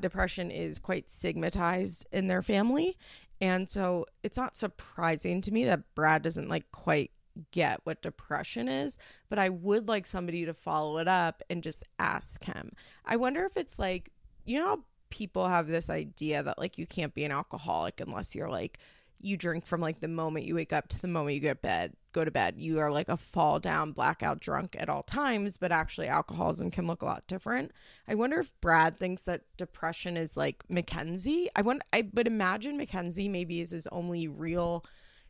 depression is quite stigmatized in their family. And so it's not surprising to me that Brad doesn't like quite get what depression is, but I would like somebody to follow it up and just ask him. I wonder if it's like, you know how people have this idea that like you can't be an alcoholic unless you're like, you drink from like the moment you wake up to the moment you go to bed. You are like a fall down blackout drunk at all times, but actually alcoholism can look a lot different. I wonder if Brad thinks that depression is like Mackenzie. I would imagine Mackenzie maybe is his only real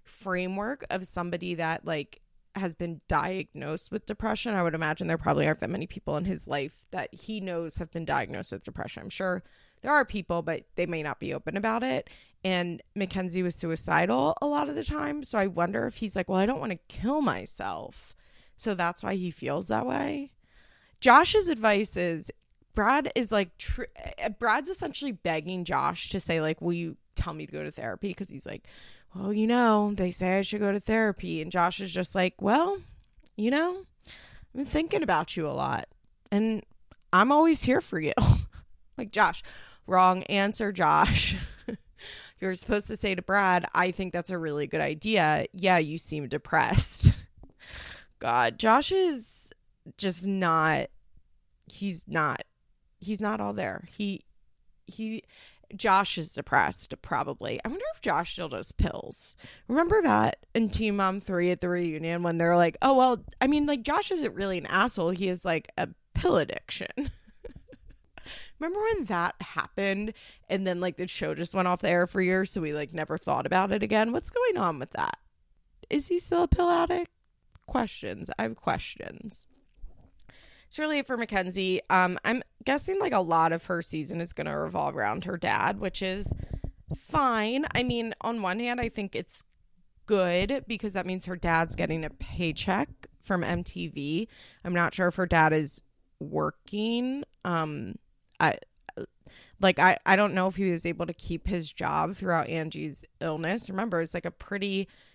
framework of somebody that like has been diagnosed with depression. I would imagine there probably aren't that many people in his life that he knows have been diagnosed with depression. I'm sure there are people, but they may not be open about it. And Mackenzie was suicidal a lot of the time. So I wonder if he's like, well, I don't want to kill myself. So that's why he feels that way. Josh's advice is Brad is like, Brad's essentially begging Josh to say like, will you tell me to go to therapy? Because he's like, well, you know, they say I should go to therapy. And Josh is just like, well, you know, I've been thinking about you a lot and I'm always here for you. Like, Josh, wrong answer, Josh. You're supposed to say to Brad, I think that's a really good idea. Yeah, you seem depressed. God, Josh is just not, he's not all there. Josh is depressed, probably. I wonder if Josh still does pills. Remember that in Teen Mom 3 at the reunion when they're like, oh, well, I mean, like, Josh isn't really an asshole. He has, like, a pill addiction. Remember when that happened and then, like, the show just went off the air for years, so we, like, never thought about it again? What's going on with that? Is he still a pill addict? Questions. I have questions. It's really it for Mackenzie. I'm guessing like a lot of her season is going to revolve around her dad, which is fine. I mean, on one hand, I think it's good because that means her dad's getting a paycheck from MTV. I'm not sure if her dad is working. I don't know if he was able to keep his job throughout Angie's illness. Remember, it's like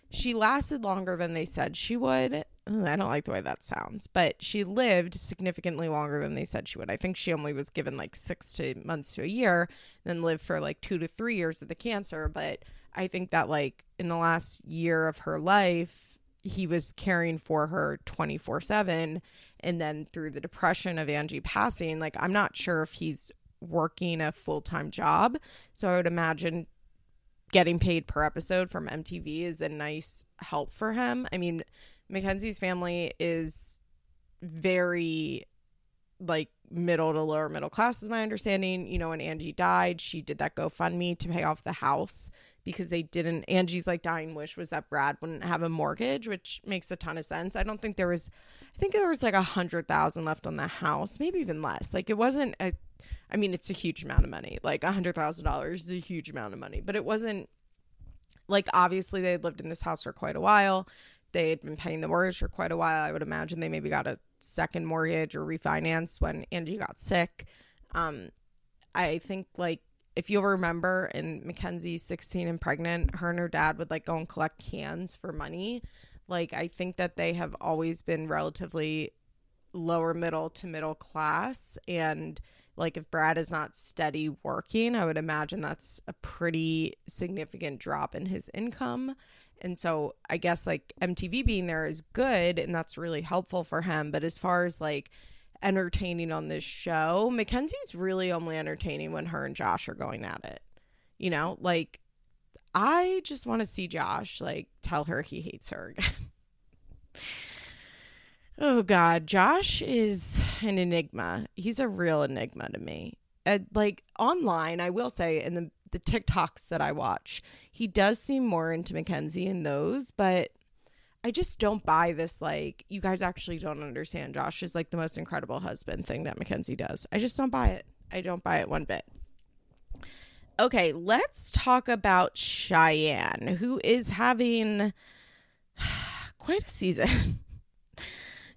she lasted longer than they said she would. I don't like the way that sounds, but she lived significantly longer than they said she would. I think she only was given like 6 to 8 months to a year, then lived for like 2 to 3 years of the cancer. But I think that like in the last year of her life, he was caring for her 24/7. And then through the depression of Angie passing, like I'm not sure if he's working a full-time job. So I would imagine getting paid per episode from MTV is a nice help for him. I mean, Mackenzie's family is very like middle to lower middle class is my understanding. You know, when Angie died, she did that GoFundMe to pay off the house because they didn't. Angie's like dying wish was that Brad wouldn't have a mortgage, which makes a ton of sense. I think there was like 100,000 left on the house, maybe even less. Like it wasn't it's a huge amount of money. Like $100,000 is a huge amount of money, but it wasn't like, obviously they had lived in this house for quite a while. They had been paying the mortgage for quite a while. I would imagine they maybe got a second mortgage or refinance when Angie got sick. I think like if you'll remember in Mackenzie 16 and Pregnant, her and her dad would like go and collect cans for money. Like I think that they have always been relatively lower middle to middle class, and like if Brad is not steady working, I would imagine that's a pretty significant drop in his income. And so I guess like MTV being there is good and that's really helpful for him. But as far as like entertaining on this show, Mackenzie's really only entertaining when her and Josh are going at it. You know, like I just want to see Josh like tell her he hates her again. Oh, God. Josh is an enigma. He's a real enigma to me. Like online, I will say in the TikToks that I watch, he does seem more into Mackenzie in those, but I just don't buy this like, you guys actually don't understand, Josh is like the most incredible husband thing that Mackenzie does. I just don't buy it. I don't buy it one bit. Okay, let's talk about Cheyenne, who is having quite a season.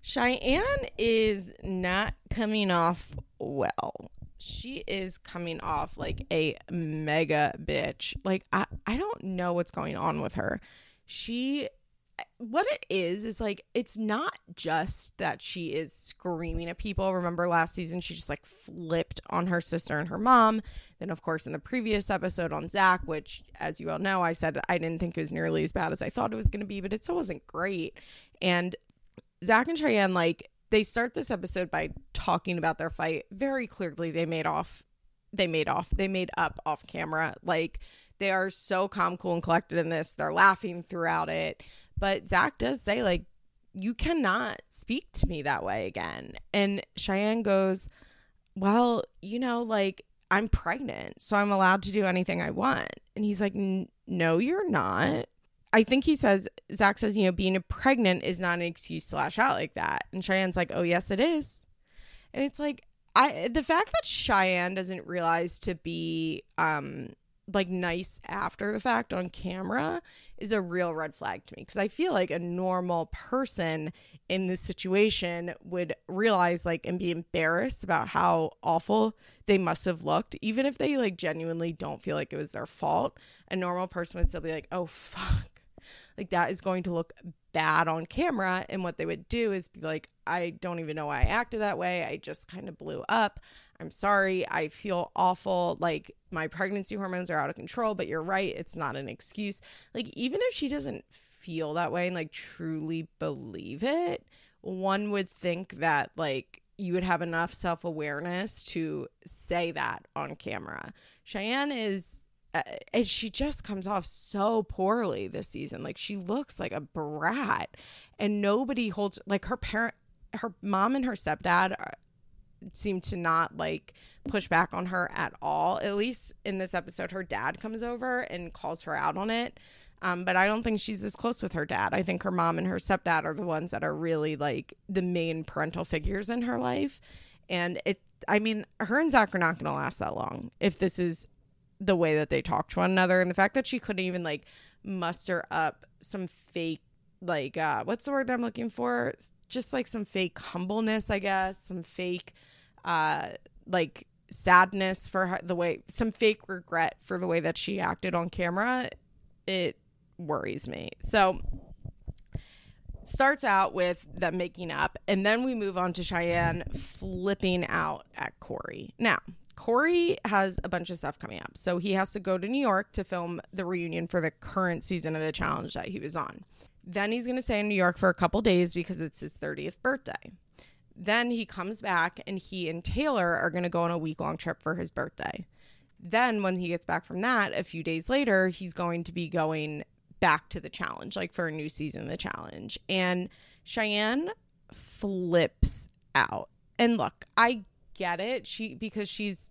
Cheyenne is not coming off well. She is coming off like a mega bitch. Like, I don't know what's going on with her. She what it is like, it's not just that she is screaming at people. Remember last season, she just like flipped on her sister and her mom. Then, of course, in the previous episode on Zach, which, as you all know, I said I didn't think it was nearly as bad as I thought it was going to be, but it still wasn't great. And Zach and Cheyenne, like, they start this episode by talking about their fight. Very clearly, they made up off camera. Like, they are so calm, cool, and collected in this. They're laughing throughout it. But Zach does say, like, you cannot speak to me that way again. And Cheyenne goes, well, you know, like, I'm pregnant, so I'm allowed to do anything I want. And he's like, no, you're not. I think Zach says, you know, being pregnant is not an excuse to lash out like that. And Cheyenne's like, oh, yes, it is. And it's like, the fact that Cheyenne doesn't realize to be, like, nice after the fact on camera is a real red flag to me, because I feel like a normal person in this situation would realize, like, and be embarrassed about how awful they must have looked, even if they, like, genuinely don't feel like it was their fault. A normal person would still be like, oh, fuck, like, that is going to look bad on camera. And what they would do is be like, I don't even know why I acted that way. I just kind of blew up. I'm sorry. I feel awful. Like, my pregnancy hormones are out of control, but you're right, it's not an excuse. Like, even if she doesn't feel that way and, like, truly believe it, one would think that, like, you would have enough self-awareness to say that on camera. Cheyenne is... and she just comes off so poorly this season. Like, she looks like a brat, and nobody holds, like, her mom and her stepdad seem to not, like, push back on her at all. At least in this episode, her dad comes over and calls her out on it. But I don't think she's as close with her dad. I think her mom and her stepdad are the ones that are really, like, the main parental figures in her life. And her and Zach are not going to last that long if this is the way that they talk to one another. And the fact that she couldn't even, like, muster up some fake, like, what's the word that I'm looking for? Just, like, some fake humbleness, I guess, some fake, like, sadness for her, some fake regret for the way that she acted on camera, it worries me. So, starts out with them making up, and then we move on to Cheyenne flipping out at Corey. Now, Corey has a bunch of stuff coming up, so he has to go to New York to film the reunion for the current season of the challenge that he was on. Then he's going to stay in New York for a couple days because it's his 30th birthday. Then he comes back, and he and Taylor are going to go on a week-long trip for his birthday. Then when he gets back from that, a few days later, he's going to be going back to the challenge, like, for a new season of the challenge. And Cheyenne flips out. And look, I get it, because she's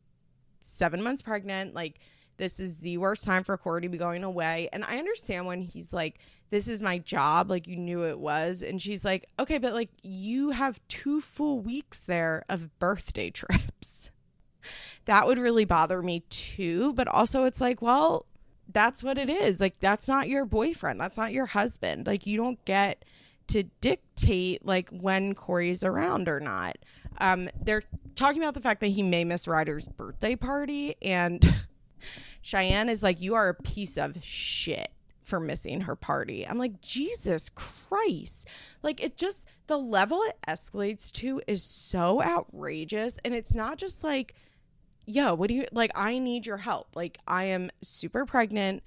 7 months pregnant. Like, this is the worst time for Corey to be going away, and I understand when he's like, this is my job, like, you knew it was. And she's like, okay, but, like, you have 2 full weeks there of birthday trips. That would really bother me too. But also, it's like, well, that's what it is. Like, that's not your boyfriend, that's not your husband. Like, you don't get to dictate, like, when Corey's around or not. They're talking about the fact that he may miss Ryder's birthday party, and Cheyenne is like, you are a piece of shit for missing her party. I'm like, Jesus Christ. Like, it just, the level it escalates to is so outrageous. And it's not just like, yo, what do you, like, I need your help. Like, I am super pregnant.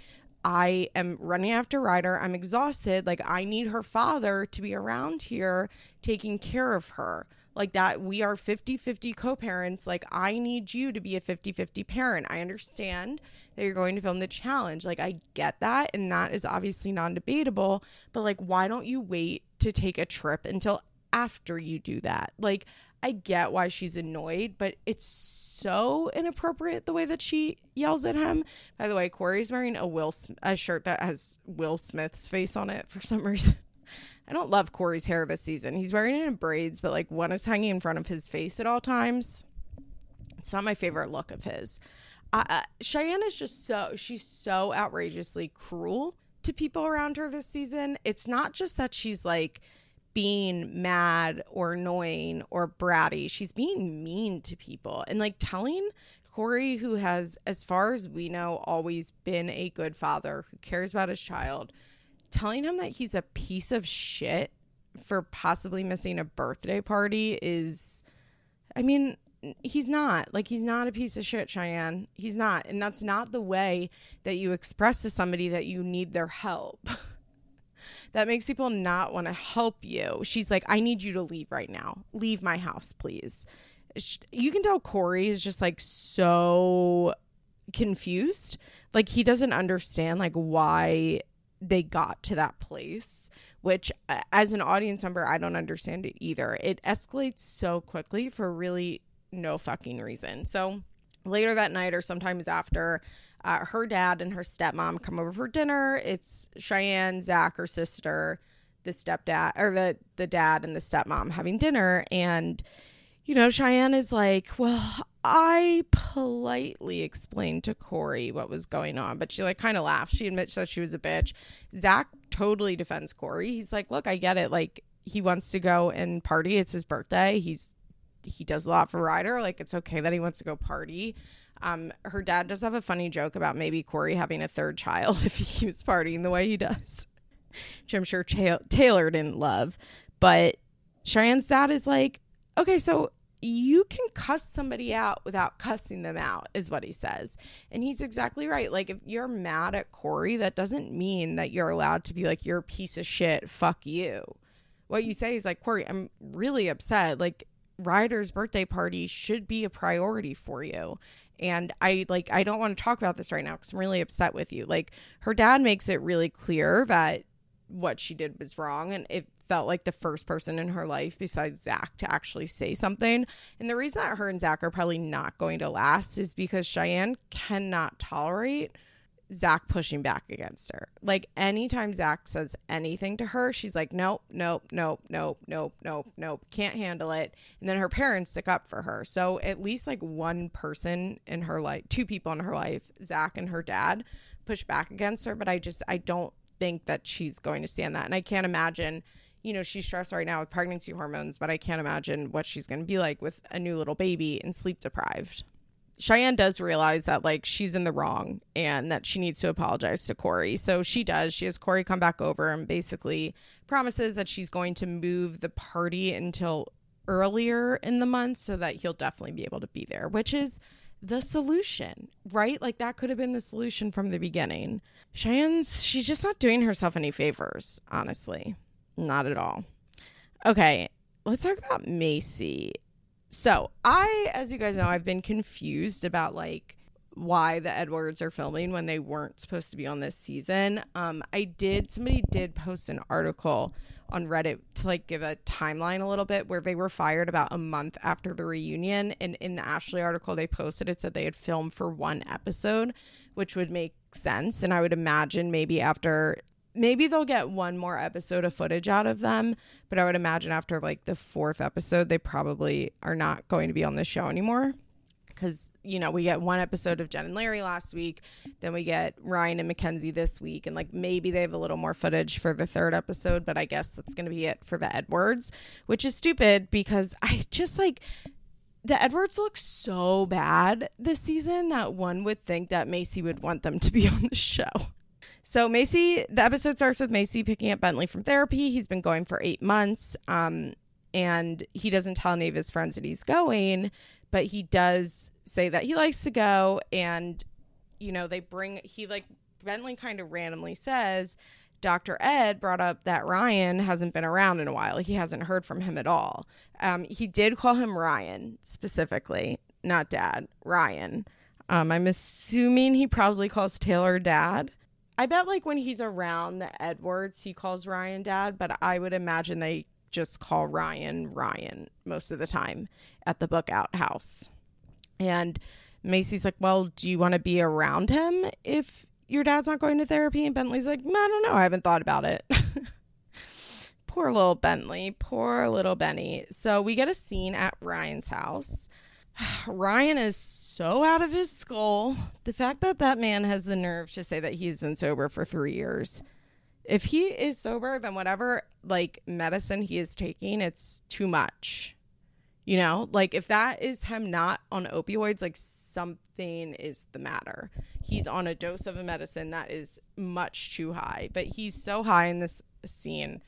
I am running after Ryder. I'm exhausted. Like, I need her father to be around here taking care of her. Like, that we are 50-50 co-parents. Like, I need you to be a 50-50 parent. I understand that you're going to film the challenge. Like, I get that, and that is obviously non-debatable. But, like, why don't you wait to take a trip until after you do that? Like, I get why she's annoyed, but it's so inappropriate the way that she yells at him. By the way, Corey's wearing a shirt that has Will Smith's face on it for some reason. I don't love Corey's hair this season. He's wearing it in braids, but, like, one is hanging in front of his face at all times. It's not my favorite look of his. Cheyenne is just she's so outrageously cruel to people around her this season. It's not just that she's, like, being mad or annoying or bratty. She's being mean to people and, like, telling Corey, who has, as far as we know, always been a good father who cares about his child, telling him that he's a piece of shit for possibly missing a birthday party is, I mean, he's not. Like, he's not a piece of shit, Cheyenne. He's not. And that's not the way that you express to somebody that you need their help. That makes people not want to help you. She's like, I need you to leave right now. Leave my house, please. You can tell Corey is just like so confused. Like, he doesn't understand like why they got to that place, which as an audience member, I don't understand it either. It escalates so quickly for really no fucking reason. So later that night or sometimes after, her dad and her stepmom come over for dinner. It's Cheyenne, Zach, her sister, the stepdad, or the dad and the stepmom having dinner. And, you know, Cheyenne is like, well, I politely explained to Corey what was going on, but she like kind of laughed. She admits that she was a bitch. Zach totally defends Corey. He's like, look, I get it. Like, he wants to go and party. It's his birthday. He does a lot for Ryder. Like, it's okay that he wants to go party. Her dad does have a funny joke about maybe Corey having a third child if he keeps partying the way he does, which I'm sure Taylor didn't love. But Cheyenne's dad is like, okay, so you can cuss somebody out without cussing them out, is what he says. And he's exactly right. Like, if you're mad at Corey, that doesn't mean that you're allowed to be like, you're a piece of shit, fuck you. What you say is like, Corey, I'm really upset. Like, Ryder's birthday party should be a priority for you. And I don't want to talk about this right now because I'm really upset with you. Like, her dad makes it really clear that what she did was wrong. And it felt like the first person in her life besides Zach to actually say something. And the reason that her and Zach are probably not going to last is because Cheyenne cannot tolerate Zach pushing back against her. Like, anytime Zach says anything to her, she's like, nope, can't handle it. And then her parents stick up for her. So at least like one person in her life, two people in her life, Zach and her dad, push back against her. But I don't think that she's going to stand that. And I can't imagine, you know, she's stressed right now with pregnancy hormones, but I can't imagine what she's going to be like with a new little baby and sleep deprived. Cheyenne does realize that, like, she's in the wrong and that she needs to apologize to Corey. So she does. She has Corey come back over and basically promises that she's going to move the party until earlier in the month so that he'll definitely be able to be there, which is the solution, right? Like, that could have been the solution from the beginning. She's just not doing herself any favors, honestly. Not at all. Okay, let's talk about Macy. So as you guys know, I've been confused about like why the Edwards are filming when they weren't supposed to be on this season. Somebody did post an article on Reddit to like give a timeline a little bit where they were fired about a month after the reunion. And in the Ashley article they posted, it said they had filmed for one episode, which would make sense. And I would imagine maybe they'll get one more episode of footage out of them, but I would imagine after like the fourth episode, they probably are not going to be on this show anymore because, you know, we get one episode of Jen and Larry last week, then we get Ryan and Mackenzie this week, and like maybe they have a little more footage for the third episode, but I guess that's going to be it for the Edwards, which is stupid because I just like... The Edwards look so bad this season that one would think that Macy would want them to be on the show. So the episode starts with Macy picking up Bentley from therapy. He's been going for 8 months, and he doesn't tell any of his friends that he's going, but he does say that he likes to go. And, you know, Bentley kind of randomly says, Dr. Ed brought up that Ryan hasn't been around in a while. He hasn't heard from him at all. He did call him Ryan specifically, not dad, Ryan. I'm assuming he probably calls Taylor dad. I bet like when he's around the Edwards, he calls Ryan dad, but I would imagine they just call Ryan most of the time at the book out house. And Macy's like, well, do you want to be around him if your dad's not going to therapy? And Bentley's like, I don't know. I haven't thought about it. Poor little Bentley. Poor little Benny. So we get a scene at Ryan's house. Ryan is so out of his skull. The fact that that man has the nerve to say that he's been sober for 3 years. If he is sober, then whatever like medicine he is taking, it's too much. You know, like if that is him not on opioids, like something is the matter. He's on a dose of a medicine that is much too high, but he's so high in this scene.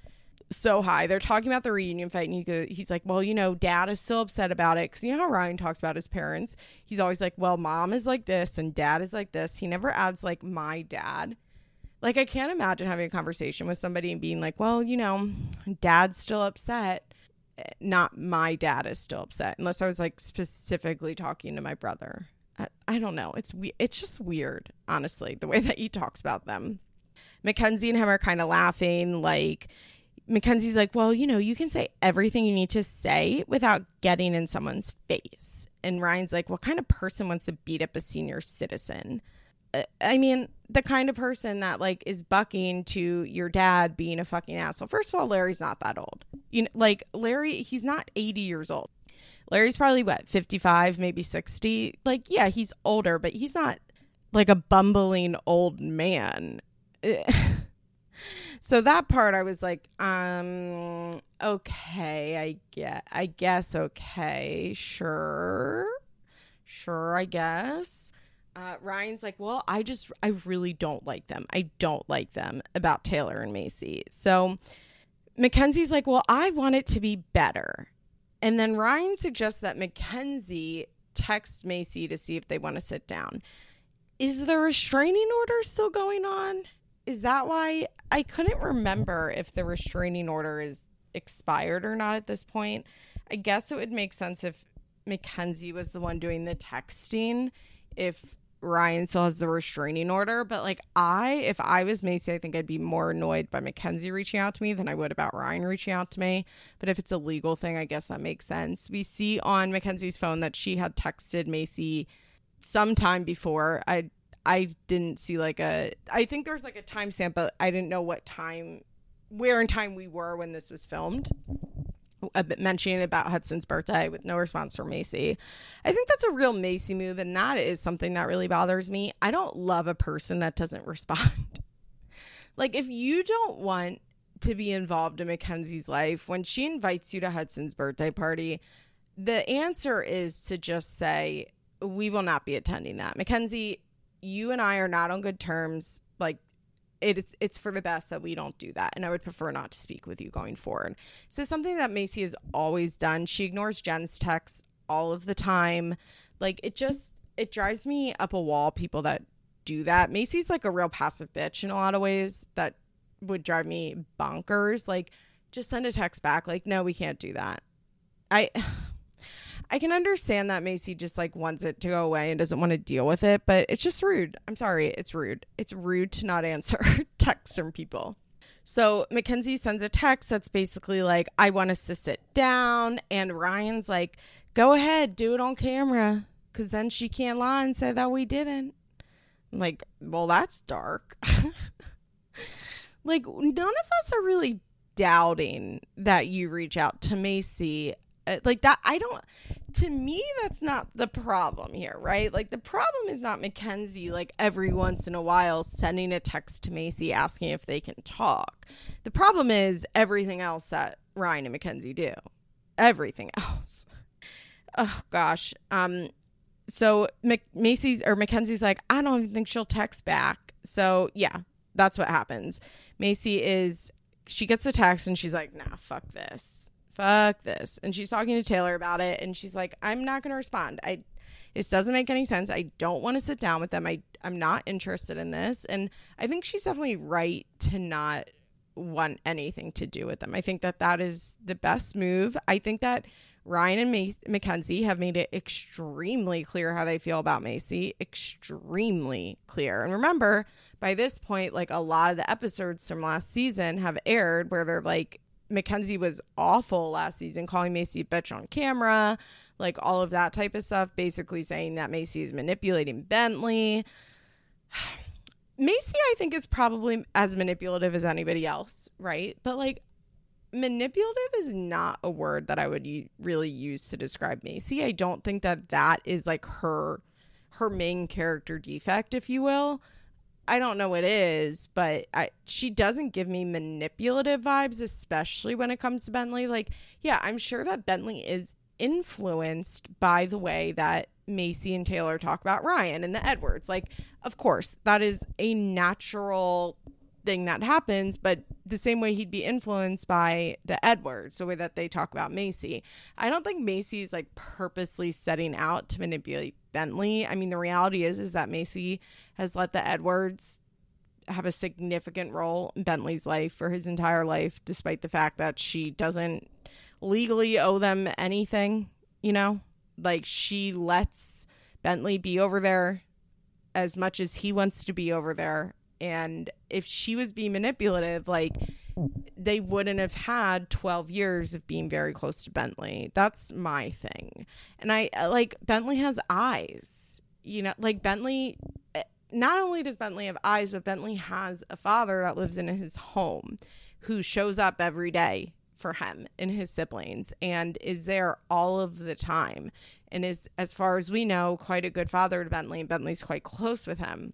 So high. They're talking about the reunion fight and he's like, well, you know, dad is still upset about it, because you know how Ryan talks about his parents, he's always like, well, mom is like this and dad is like this. He never adds like my dad. Like, I can't imagine having a conversation with somebody and being like, well, you know, dad's still upset, not my dad is still upset, unless I was like specifically talking to my brother. I don't know, it's just weird, honestly, the way that he talks about them. Mackenzie and him are kind of laughing, like Mackenzie's like, well, you know, you can say everything you need to say without getting in someone's face. And Ryan's like, what kind of person wants to beat up a senior citizen? I mean, the kind of person that like is bucking to your dad being a fucking asshole. First of all, Larry's not that old. You know, like Larry, he's not 80 years old. Larry's probably what, 55, maybe 60. Like, yeah, he's older, but he's not like a bumbling old man. So that part I was like, okay, I guess, okay, sure, I guess. Ryan's like, well, I really don't like them. I don't like them about Taylor and Macy. So Mackenzie's like, well, I want it to be better. And then Ryan suggests that Mackenzie texts Macy to see if they want to sit down. Is the restraining order still going on? Is that why? I couldn't remember if the restraining order is expired or not at this point. I guess it would make sense if Mackenzie was the one doing the texting, if Ryan still has the restraining order. But like if I was Macy, I think I'd be more annoyed by Mackenzie reaching out to me than I would about Ryan reaching out to me. But if it's a legal thing, I guess that makes sense. We see on Mackenzie's phone that she had texted Macy sometime before. I didn't see I think there's like a timestamp, but I didn't know what time, where in time we were when this was filmed. A bit mentioning about Hudson's birthday with no response from Macy. I think that's a real Macy move, and that is something that really bothers me. I don't love a person that doesn't respond. Like, if you don't want to be involved in Mackenzie's life, when she invites you to Hudson's birthday party, the answer is to just say, we will not be attending that. Mackenzie, you and I are not on good terms. Like, it's for the best that we don't do that. And I would prefer not to speak with you going forward. So something that Macy has always done. She ignores Jen's texts all of the time. Like, it drives me up a wall, people that do that. Macy's like a real passive bitch in a lot of ways that would drive me bonkers. Like, just send a text back. Like, no, we can't do that. I can understand that Macy just like wants it to go away and doesn't want to deal with it, but it's just rude. I'm sorry. It's rude. It's rude to not answer texts from people. So Mackenzie sends a text that's basically like, I want us to sit down. And Ryan's like, go ahead, do it on camera, because then she can't lie and say that we didn't. I'm like, well, that's dark. Like, none of us are really doubting that you reach out to Macy like that. To me, that's not the problem here, right? Like, the problem is not Mackenzie, like, every once in a while sending a text to Macy asking if they can talk. The problem is everything else that Ryan and Mackenzie do. Everything else. Oh, gosh. So Mackenzie's like, I don't even think she'll text back. So, yeah, that's what happens. She gets a text and she's like, nah, fuck this. And she's talking to Taylor about it, and she's like, I'm not gonna respond. This doesn't make any sense. I don't want to sit down with them. I'm not interested in this. And I think she's definitely right to not want anything to do with them. I think that is the best move. I think that Ryan and Mackenzie have made it extremely clear how they feel about Macy. Extremely clear. And remember, by this point, like, a lot of the episodes from last season have aired where they're like, Mackenzie was awful last season, calling Macy a bitch on camera, like all of that type of stuff, basically saying that Macy is manipulating Bentley. Macy, I think, is probably as manipulative as anybody else, right? But like, manipulative is not a word that I would really use to describe Macy. I don't think that is like her main character defect, if you will. I don't know what it is, but she doesn't give me manipulative vibes, especially when it comes to Bentley. Like, yeah, I'm sure that Bentley is influenced by the way that Macy and Taylor talk about Ryan and the Edwards. Like, of course, that is a natural thing that happens, but the same way he'd be influenced by the Edwards, the way that they talk about Macy. I don't think Macy's like purposely setting out to manipulate Bentley. I mean, the reality is that Macy has let the Edwards have a significant role in Bentley's life for his entire life, despite the fact that she doesn't legally owe them anything, you know? Like, she lets Bentley be over there as much as he wants to be over there. And if she was being manipulative, like, they wouldn't have had 12 years of being very close to Bentley. That's my thing. And I like, Bentley has eyes, you know, like Bentley, not only does Bentley have eyes, but Bentley has a father that lives in his home who shows up every day for him and his siblings and is there all of the time and is, as far as we know, quite a good father to Bentley, and Bentley's quite close with him.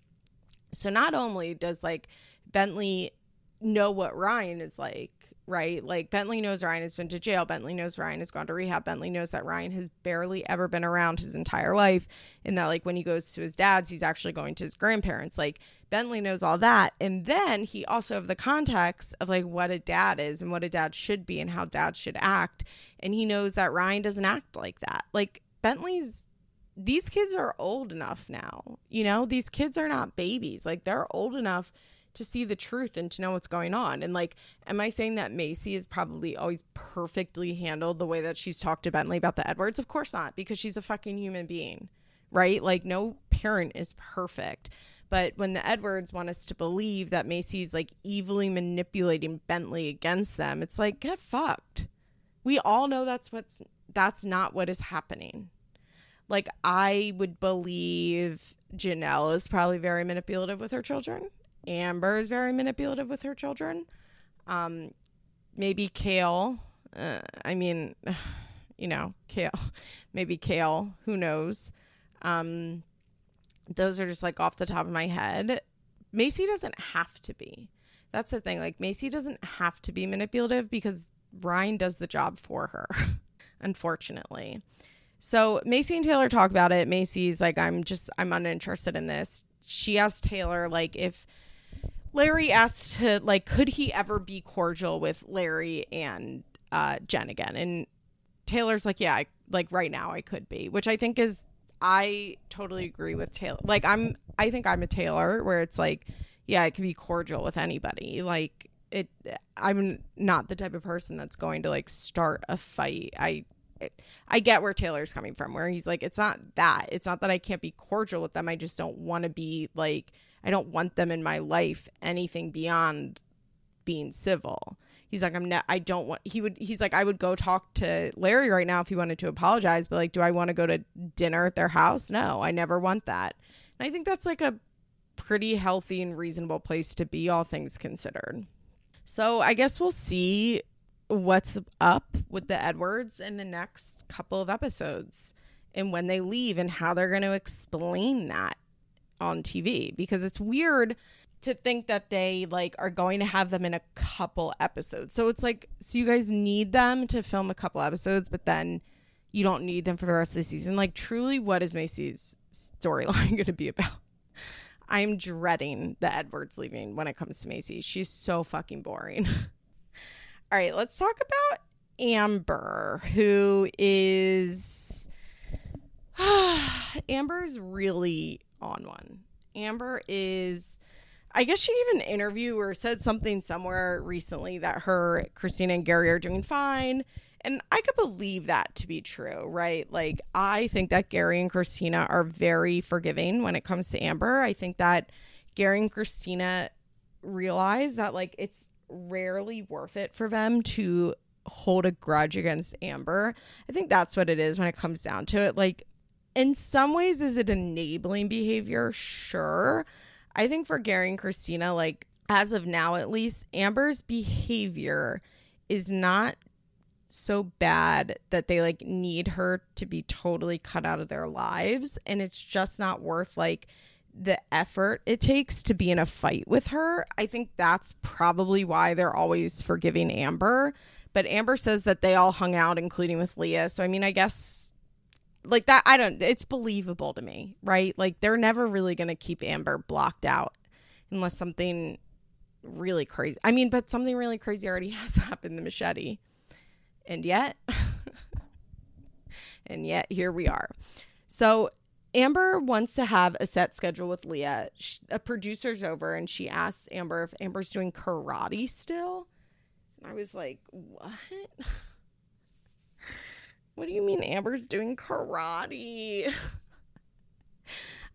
So not only does like Bentley know what Ryan is like, right? Like, Bentley knows Ryan has been to jail. Bentley knows Ryan has gone to rehab. Bentley knows that Ryan has barely ever been around his entire life, and that like when he goes to his dad's, he's actually going to his grandparents. Like, Bentley knows all that. And then he also have the context of like what a dad is and what a dad should be and how dads should act. And he knows that Ryan doesn't act like that. Like, Bentley's, these kids are old enough now, you know, these kids are not babies. Like, they're old enough to see the truth and to know what's going on. And like, am I saying that Macy is probably always perfectly handled the way that she's talked to Bentley about the Edwards? Of course not, because she's a fucking human being, right? Like, no parent is perfect. But when the Edwards want us to believe that Macy's like evilly manipulating Bentley against them, it's like, get fucked. We all know that's not what is happening. Like, I would believe Janelle is probably very manipulative with her children. Amber is very manipulative with her children. Maybe Kale. Kale. Maybe Kale. Who knows? Those are just like off the top of my head. Macy doesn't have to be. That's the thing. Like, Macy doesn't have to be manipulative because Ryan does the job for her, unfortunately. So Macy and Taylor talk about it. Macy's like, I'm uninterested in this. She asked Taylor, like, if Larry asked to, like, could he ever be cordial with Larry and Jen again? And Taylor's like, yeah, right now I could be, which I think is, I totally agree with Taylor. Like, I think I'm a Taylor where it's like, yeah, I can be cordial with anybody. Like, I'm not the type of person that's going to like start a fight. I get where Taylor's coming from, where he's like, it's not that I can't be cordial with them. I just don't want to be like, I don't want them in my life, anything beyond being civil. He's like, I would go talk to Larry right now if he wanted to apologize, but like, do I want to go to dinner at their house? No, I never want that. And I think that's like a pretty healthy and reasonable place to be, all things considered. So I guess we'll see what's up with the Edwards in the next couple of episodes and when they leave and how they're going to explain that on TV, because it's weird to think that they like are going to have them in a couple episodes. So it's like, so you guys need them to film a couple episodes, but then you don't need them for the rest of the season. Like, truly, what is Macy's storyline going to be about? I'm dreading the Edwards leaving when it comes to Macy. She's so fucking boring. All right, let's talk about Amber, who is... Amber's really on one. Amber is... I guess she gave an interview or said something somewhere recently that her, Christina, and Gary are doing fine. And I could believe that to be true, right? Like, I think that Gary and Christina are very forgiving when it comes to Amber. I think that Gary and Christina realize that, like, it's rarely worth it for them to hold a grudge against Amber. I think that's what it is when it comes down to it. Like, in some ways, is it enabling behavior? Sure. I think for Gary and Christina, like, as of now at least, Amber's behavior is not so bad that they like need her to be totally cut out of their lives, and it's just not worth like the effort it takes to be in a fight with her. I think that's probably why they're always forgiving Amber. But Amber says that they all hung out, including with Leah. So, I mean, I guess like that, it's believable to me, right? Like, they're never really going to keep Amber blocked out unless something really crazy. I mean, but something really crazy already has happened, the machete. And yet, here we are. So Amber wants to have a set schedule with Leah. A producer's over and she asks Amber if Amber's doing karate still. And I was like, what? What do you mean Amber's doing karate?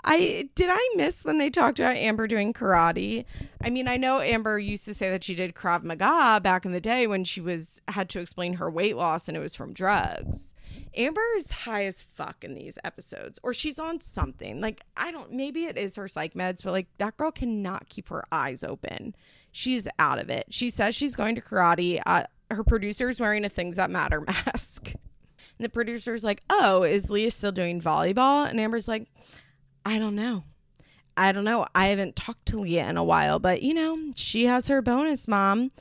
Did I miss when they talked about Amber doing karate? I mean, I know Amber used to say that she did Krav Maga back in the day when she had to explain her weight loss and it was from drugs. Amber is high as fuck in these episodes, or she's on something. Like, maybe it is her psych meds, but like, that girl cannot keep her eyes open. She's out of it. She says she's going to karate. Her producer's wearing a Things That Matter mask. And the producer's like, oh, is Leah still doing volleyball? And Amber's like, I don't know. I haven't talked to Leah in a while, but, you know, she has her bonus, Mom.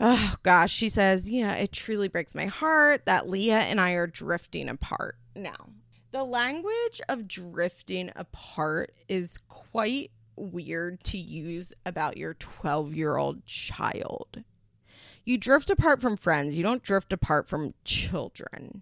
Oh, gosh. She says, you know, it truly breaks my heart that Leah and I are drifting apart. Now, the language of drifting apart is quite weird to use about your 12-year-old child. You drift apart from friends. You don't drift apart from children.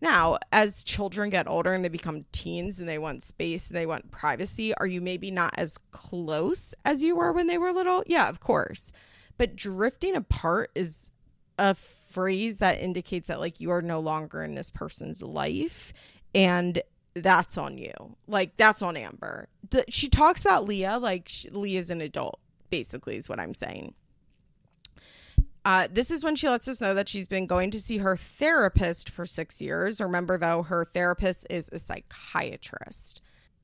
Now, as children get older and they become teens and they want space and they want privacy, are you maybe not as close as you were when they were little? Yeah, of course. But drifting apart is a phrase that indicates that, like, you are no longer in this person's life, and that's on you. Like, that's on Amber. She talks about Leah like Leah's an adult, basically, is what I'm saying. This is when she lets us know that she's been going to see her therapist for 6 years. Remember, though, her therapist is a psychiatrist.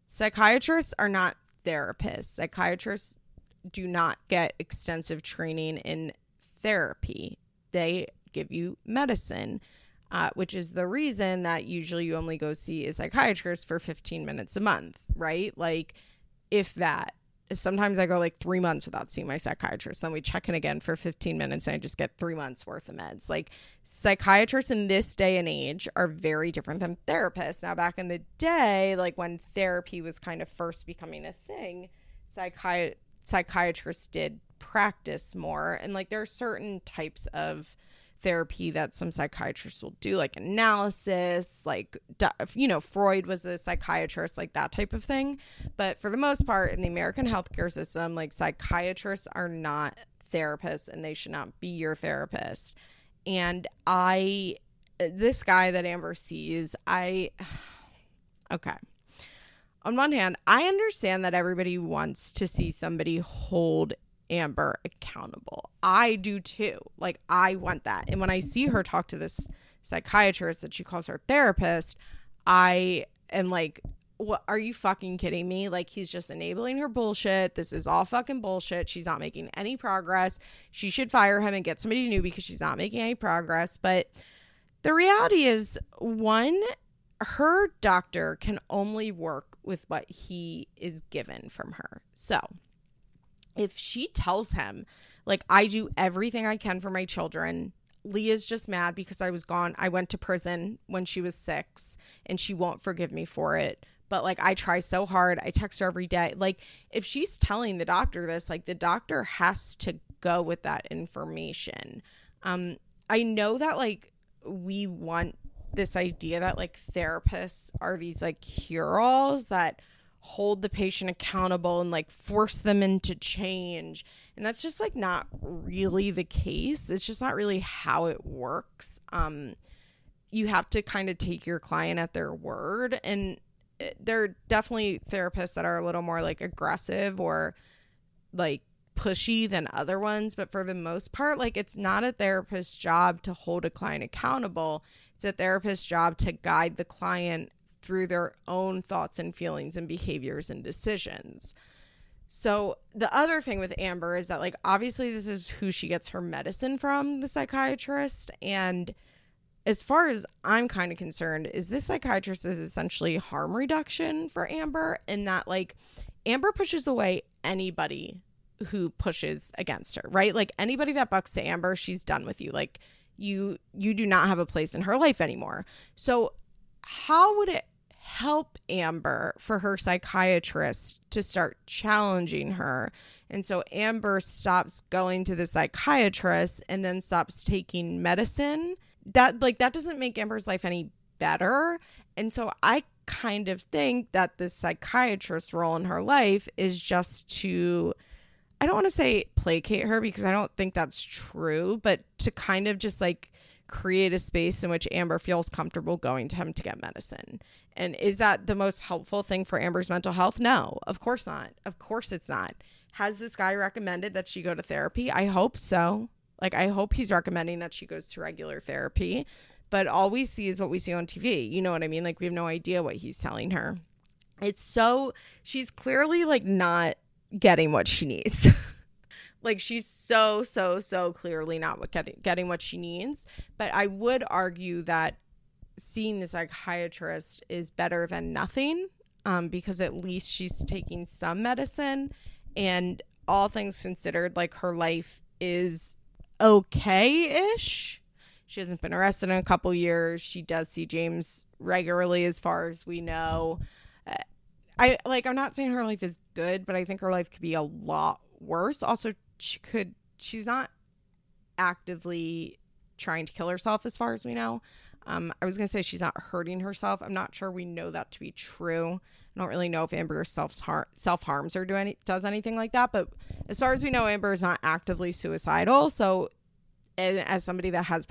Psychiatrists are not therapists. Psychiatrists do not get extensive training in therapy. They give you medicine, which is the reason that usually you only go see a psychiatrist for 15 minutes a month, right? Like, if that. Sometimes I go like 3 months without seeing my psychiatrist. Then we check in again for 15 minutes and I just get 3 months worth of meds. Like, psychiatrists in this day and age are very different than therapists. Now, back in the day, like when therapy was kind of first becoming a thing, psychiatrists did practice more. And like, there are certain types of therapy that some psychiatrists will do, like analysis, like, you know, Freud was a psychiatrist, like that type of thing. But for the most part, in the American healthcare system, like, psychiatrists are not therapists and they should not be your therapist. And this guy that Amber sees, okay. On one hand, I understand that everybody wants to see somebody hold Amber accountable. I do too. Like, I want that. And when I see her talk to this psychiatrist that she calls her therapist, I am like, what, are you fucking kidding me? Like, he's just enabling her bullshit. This is all fucking bullshit. She's not making any progress. She should fire him and get somebody new because she's not making any progress. But the reality is, one, her doctor can only work with what he is given from her. So if she tells him, like, I do everything I can for my children, Leah's just mad because I was gone. I went to prison when she was 6 and she won't forgive me for it. But like, I try so hard. I text her every day. Like, if she's telling the doctor this, like, the doctor has to go with that information. I know that, like, we want this idea that, like, therapists are these, like, cure-alls that hold the patient accountable and, like, force them into change. And that's just, like, not really the case. It's just not really how it works. You have to kind of take your client at their word. And there are definitely therapists that are a little more, like, aggressive or, like, pushy than other ones. But for the most part, like, it's not a therapist's job to hold a client accountable. It's a therapist's job to guide the client through their own thoughts and feelings and behaviors and decisions. So the other thing with Amber is that, like, obviously this is who she gets her medicine from, the psychiatrist. And as far as I'm kind of concerned, is this psychiatrist is essentially harm reduction for Amber, and that, like, Amber pushes away anybody who pushes against her, right? Like, anybody that bucks to Amber, she's done with you. Like, you do not have a place in her life anymore. So how would it help Amber for her psychiatrist to start challenging her? And so Amber stops going to the psychiatrist and then stops taking medicine. That doesn't make Amber's life any better. And so I kind of think that the psychiatrist role in her life is just to, I don't want to say placate her because I don't think that's true, but to kind of just like create a space in which Amber feels comfortable going to him to get medicine. And is that the most helpful thing for Amber's mental health? No, of course not. Of course it's not. Has this guy recommended that she go to therapy? I hope so. Like, I hope he's recommending that she goes to regular therapy, but all we see is what we see on TV. You know what I mean? Like, we have no idea what he's telling her. It's so, she's clearly like not getting what she needs. Like, she's so clearly not getting what she needs. But I would argue that seeing the psychiatrist is better than nothing, because at least she's taking some medicine, and all things considered, like, her life is okay-ish. She hasn't been arrested in a couple years. She does see James regularly, as far as we know. I'm not saying her life is good, but I think her life could be a lot worse. Also, she's not actively trying to kill herself, as far as we know. I was gonna say she's not hurting herself. I'm not sure we know that to be true. I don't really know if Amber self-harms or does anything like that, but as far as we know, Amber is not actively suicidal. So, and as somebody that has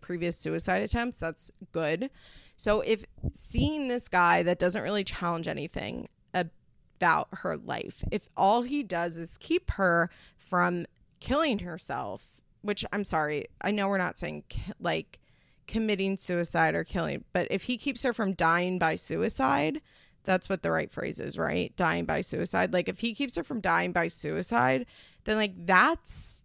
previous suicide attempts, that's good. So if seeing this guy that doesn't really challenge anything about her life, if all he does is keep her from killing herself, which, I'm sorry, I know we're not saying like committing suicide or killing, but if he keeps her from dying by suicide, that's what the right phrase is, right? Dying by suicide. Like, if he keeps her from dying by suicide, then like, that's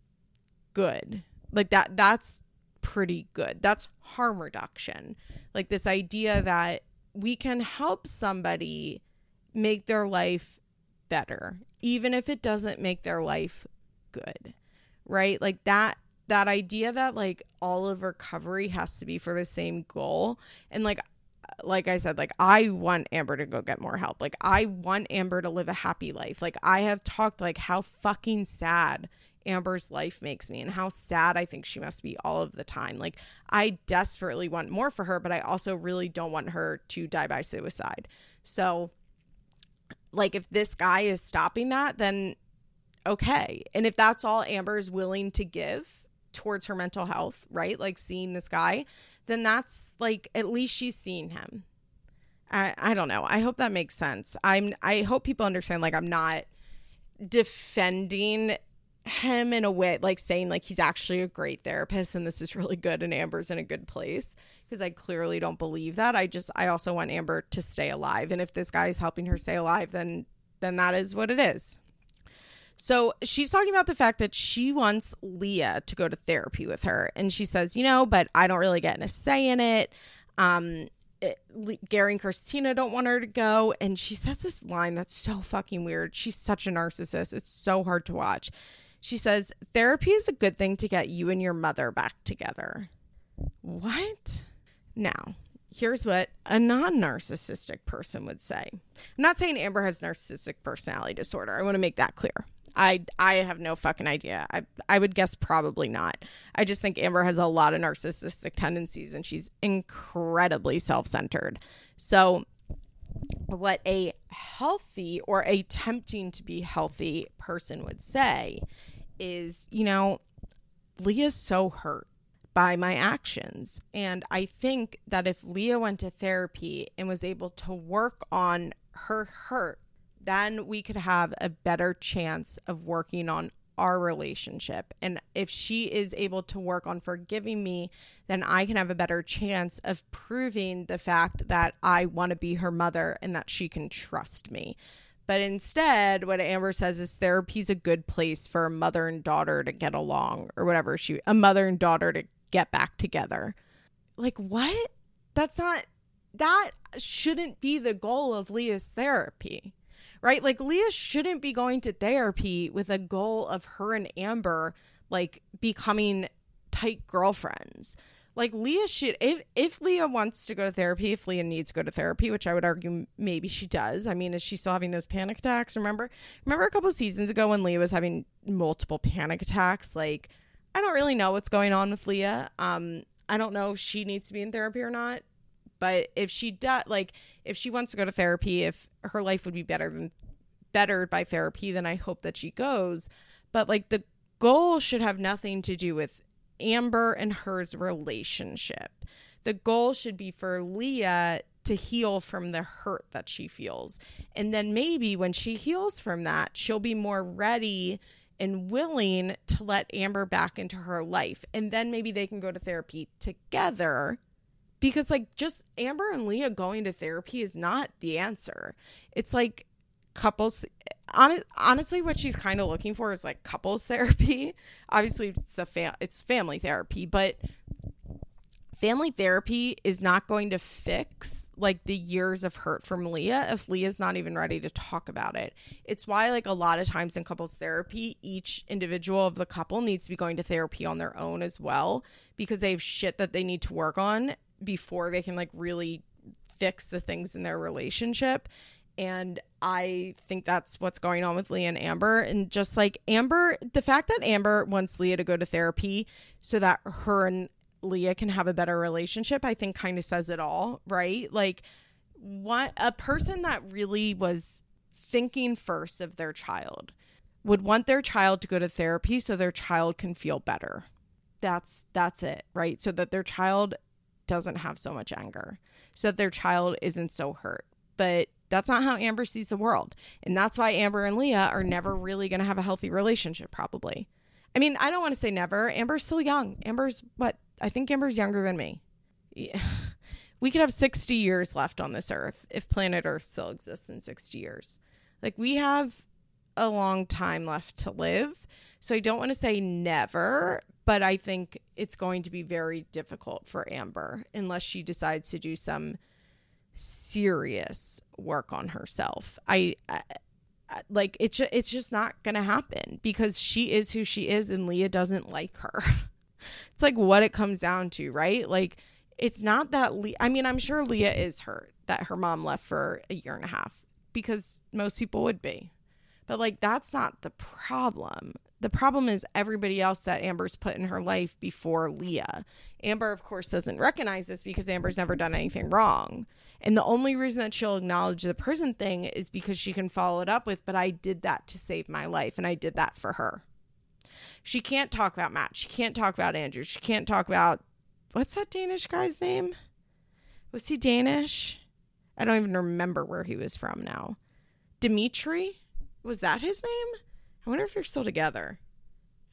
good. Like, that's pretty good. That's harm reduction. Like, this idea that we can help somebody make their life better, even if it doesn't make their life good, right? Like, that idea that like all of recovery has to be for the same goal. And like I said, like, I want Amber to go get more help. Like, I want Amber to live a happy life. Like, I have talked like how fucking sad Amber's life makes me and how sad I think she must be all of the time. Like, I desperately want more for her, but I also really don't want her to die by suicide. So like, if this guy is stopping that, then okay. And if that's all Amber is willing to give towards her mental health, right? Like, seeing this guy, then that's like, at least she's seen him. I don't know. I hope that makes sense. I hope people understand, like, I'm not defending him in a way, like saying like he's actually a great therapist and this is really good and Amber's in a good place, because I clearly don't believe that. I also want Amber to stay alive. And if this guy is helping her stay alive, then that is what it is. So she's talking about the fact that she wants Leah to go to therapy with her. And she says, but I don't really get a say in it. Gary and Christina don't want her to go. And she says this line that's so fucking weird. She's such a narcissist. It's so hard to watch. She says, therapy is a good thing to get you and your mother back together. What? Now, here's what a non-narcissistic person would say. I'm not saying Amber has narcissistic personality disorder. I want to make that clear. I have no fucking idea. I would guess probably not. I just think Amber has a lot of narcissistic tendencies and she's incredibly self-centered. So what a healthy or attempting to be healthy person would say is, Leah's so hurt by my actions. And I think that if Leah went to therapy and was able to work on her hurt, then we could have a better chance of working on our relationship. And if she is able to work on forgiving me, then I can have a better chance of proving the fact that I want to be her mother and that she can trust me. But instead, what Amber says is therapy's a good place for a mother and daughter to get along, or whatever, a mother and daughter to get back together. Like, what? That shouldn't be the goal of Leah's therapy. right? Like, Leah shouldn't be going to therapy with a goal of her and Amber, like, becoming tight girlfriends. Like, Leah should, if Leah wants to go to therapy, if Leah needs to go to therapy, which I would argue maybe she does. I mean, is she still having those panic attacks? Remember a couple seasons ago when Leah was having multiple panic attacks? Like, I don't really know what's going on with Leah. I don't know if she needs to be in therapy or not. But if she does, like, if she wants to go to therapy, if her life would be bettered by therapy, then I hope that she goes. But, like, the goal should have nothing to do with Amber and hers relationship. The goal should be for Leah to heal from the hurt that she feels. And then maybe when she heals from that, she'll be more ready and willing to let Amber back into her life. And then maybe they can go to therapy together, because, like, just Amber and Leah going to therapy is not the answer. It's like couples. Honestly, what she's kind of looking for is, like, couples therapy. Obviously, it's family therapy, but family therapy is not going to fix, like, the years of hurt from Leah if Leah's not even ready to talk about it. It's why, like, a lot of times in couples therapy, each individual of the couple needs to be going to therapy on their own as well, because they have shit that they need to work on before they can, like, really fix the things in their relationship. And I think that's what's going on with Leah and Amber. And just like Amber, the fact that Amber wants Leah to go to therapy so that her and Leah can have a better relationship, I think kind of says it all, right? Like, what a person that really was thinking first of their child would want their child to go to therapy so their child can feel better. That's it, right? So that their child doesn't have so much anger, so that their child isn't so hurt. But that's not how Amber sees the world. And that's why Amber and Leah are never really going to have a healthy relationship, probably. I mean, I don't want to say never. Amber's still young. I think Amber's younger than me. Yeah. We could have 60 years left on this earth if planet Earth still exists in 60 years. Like, we have a long time left to live. So I don't want to say never, but I think it's going to be very difficult for Amber unless she decides to do some serious work on herself. It's just not gonna happen, because she is who she is and Leah doesn't like her. It's like what it comes down to, right? Like, it's not that I'm sure Leah is hurt that her mom left for 1.5 years, because most people would be, but, like, that's not the problem. The problem is everybody else that Amber's put in her life before Leah. Amber, of course, doesn't recognize this because Amber's never done anything wrong. And the only reason that she'll acknowledge the prison thing is because she can follow it up with, but I did that to save my life, and I did that for her. She can't talk about Matt. She can't talk about Andrew. She can't talk about, what's that Danish guy's name? Was he Danish? I don't even remember where he was from now. Dimitri? Was that his name? I wonder if they're still together.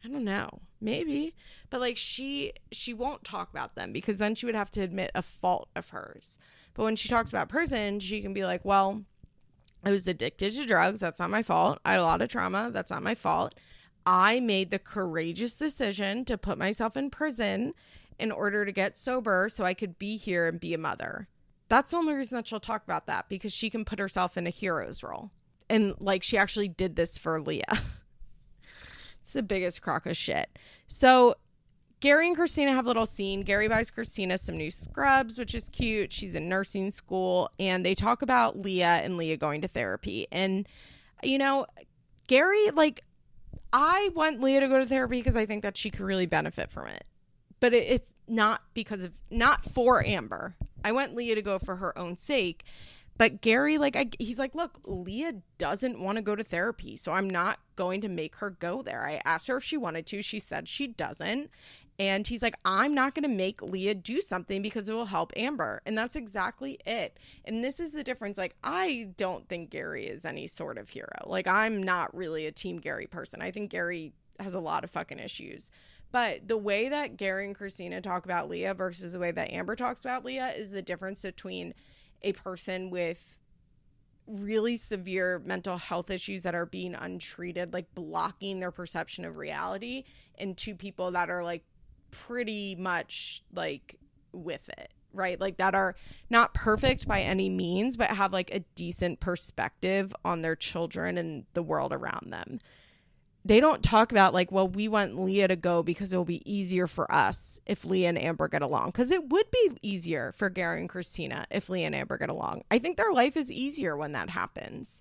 I don't know. Maybe. But, like, she won't talk about them because then she would have to admit a fault of hers. But when she talks about prison, she can be like, well, I was addicted to drugs. That's not my fault. I had a lot of trauma. That's not my fault. I made the courageous decision to put myself in prison in order to get sober so I could be here and be a mother. That's the only reason that she'll talk about that, because she can put herself in a hero's role. And, like, she actually did this for Leah. It's the biggest crock of shit. So Gary and Christina have a little scene. Gary buys Christina some new scrubs, which is cute. She's in nursing school. And they talk about Leah and Leah going to therapy. And, you know, Gary, like, I want Leah to go to therapy because I think that she could really benefit from it. But it's not for Amber. I want Leah to go for her own sake. But Gary, like, he's like, look, Leah doesn't want to go to therapy, so I'm not going to make her go there. I asked her if she wanted to. She said she doesn't. And he's like, I'm not going to make Leah do something because it will help Amber. And that's exactly it. And this is the difference. Like, I don't think Gary is any sort of hero. Like, I'm not really a team Gary person. I think Gary has a lot of fucking issues. But the way that Gary and Christina talk about Leah versus the way that Amber talks about Leah is the difference between a person with really severe mental health issues that are being untreated, like blocking their perception of reality, and two people that are, like, pretty much, like, with it, right? Like that are not perfect by any means, but have like a decent perspective on their children and the world around them. They don't talk about like, well, we want Leah to go because it'll be easier for us if Leah and Amber get along. Because it would be easier for Gary and Christina if Leah and Amber get along. I think their life is easier when that happens.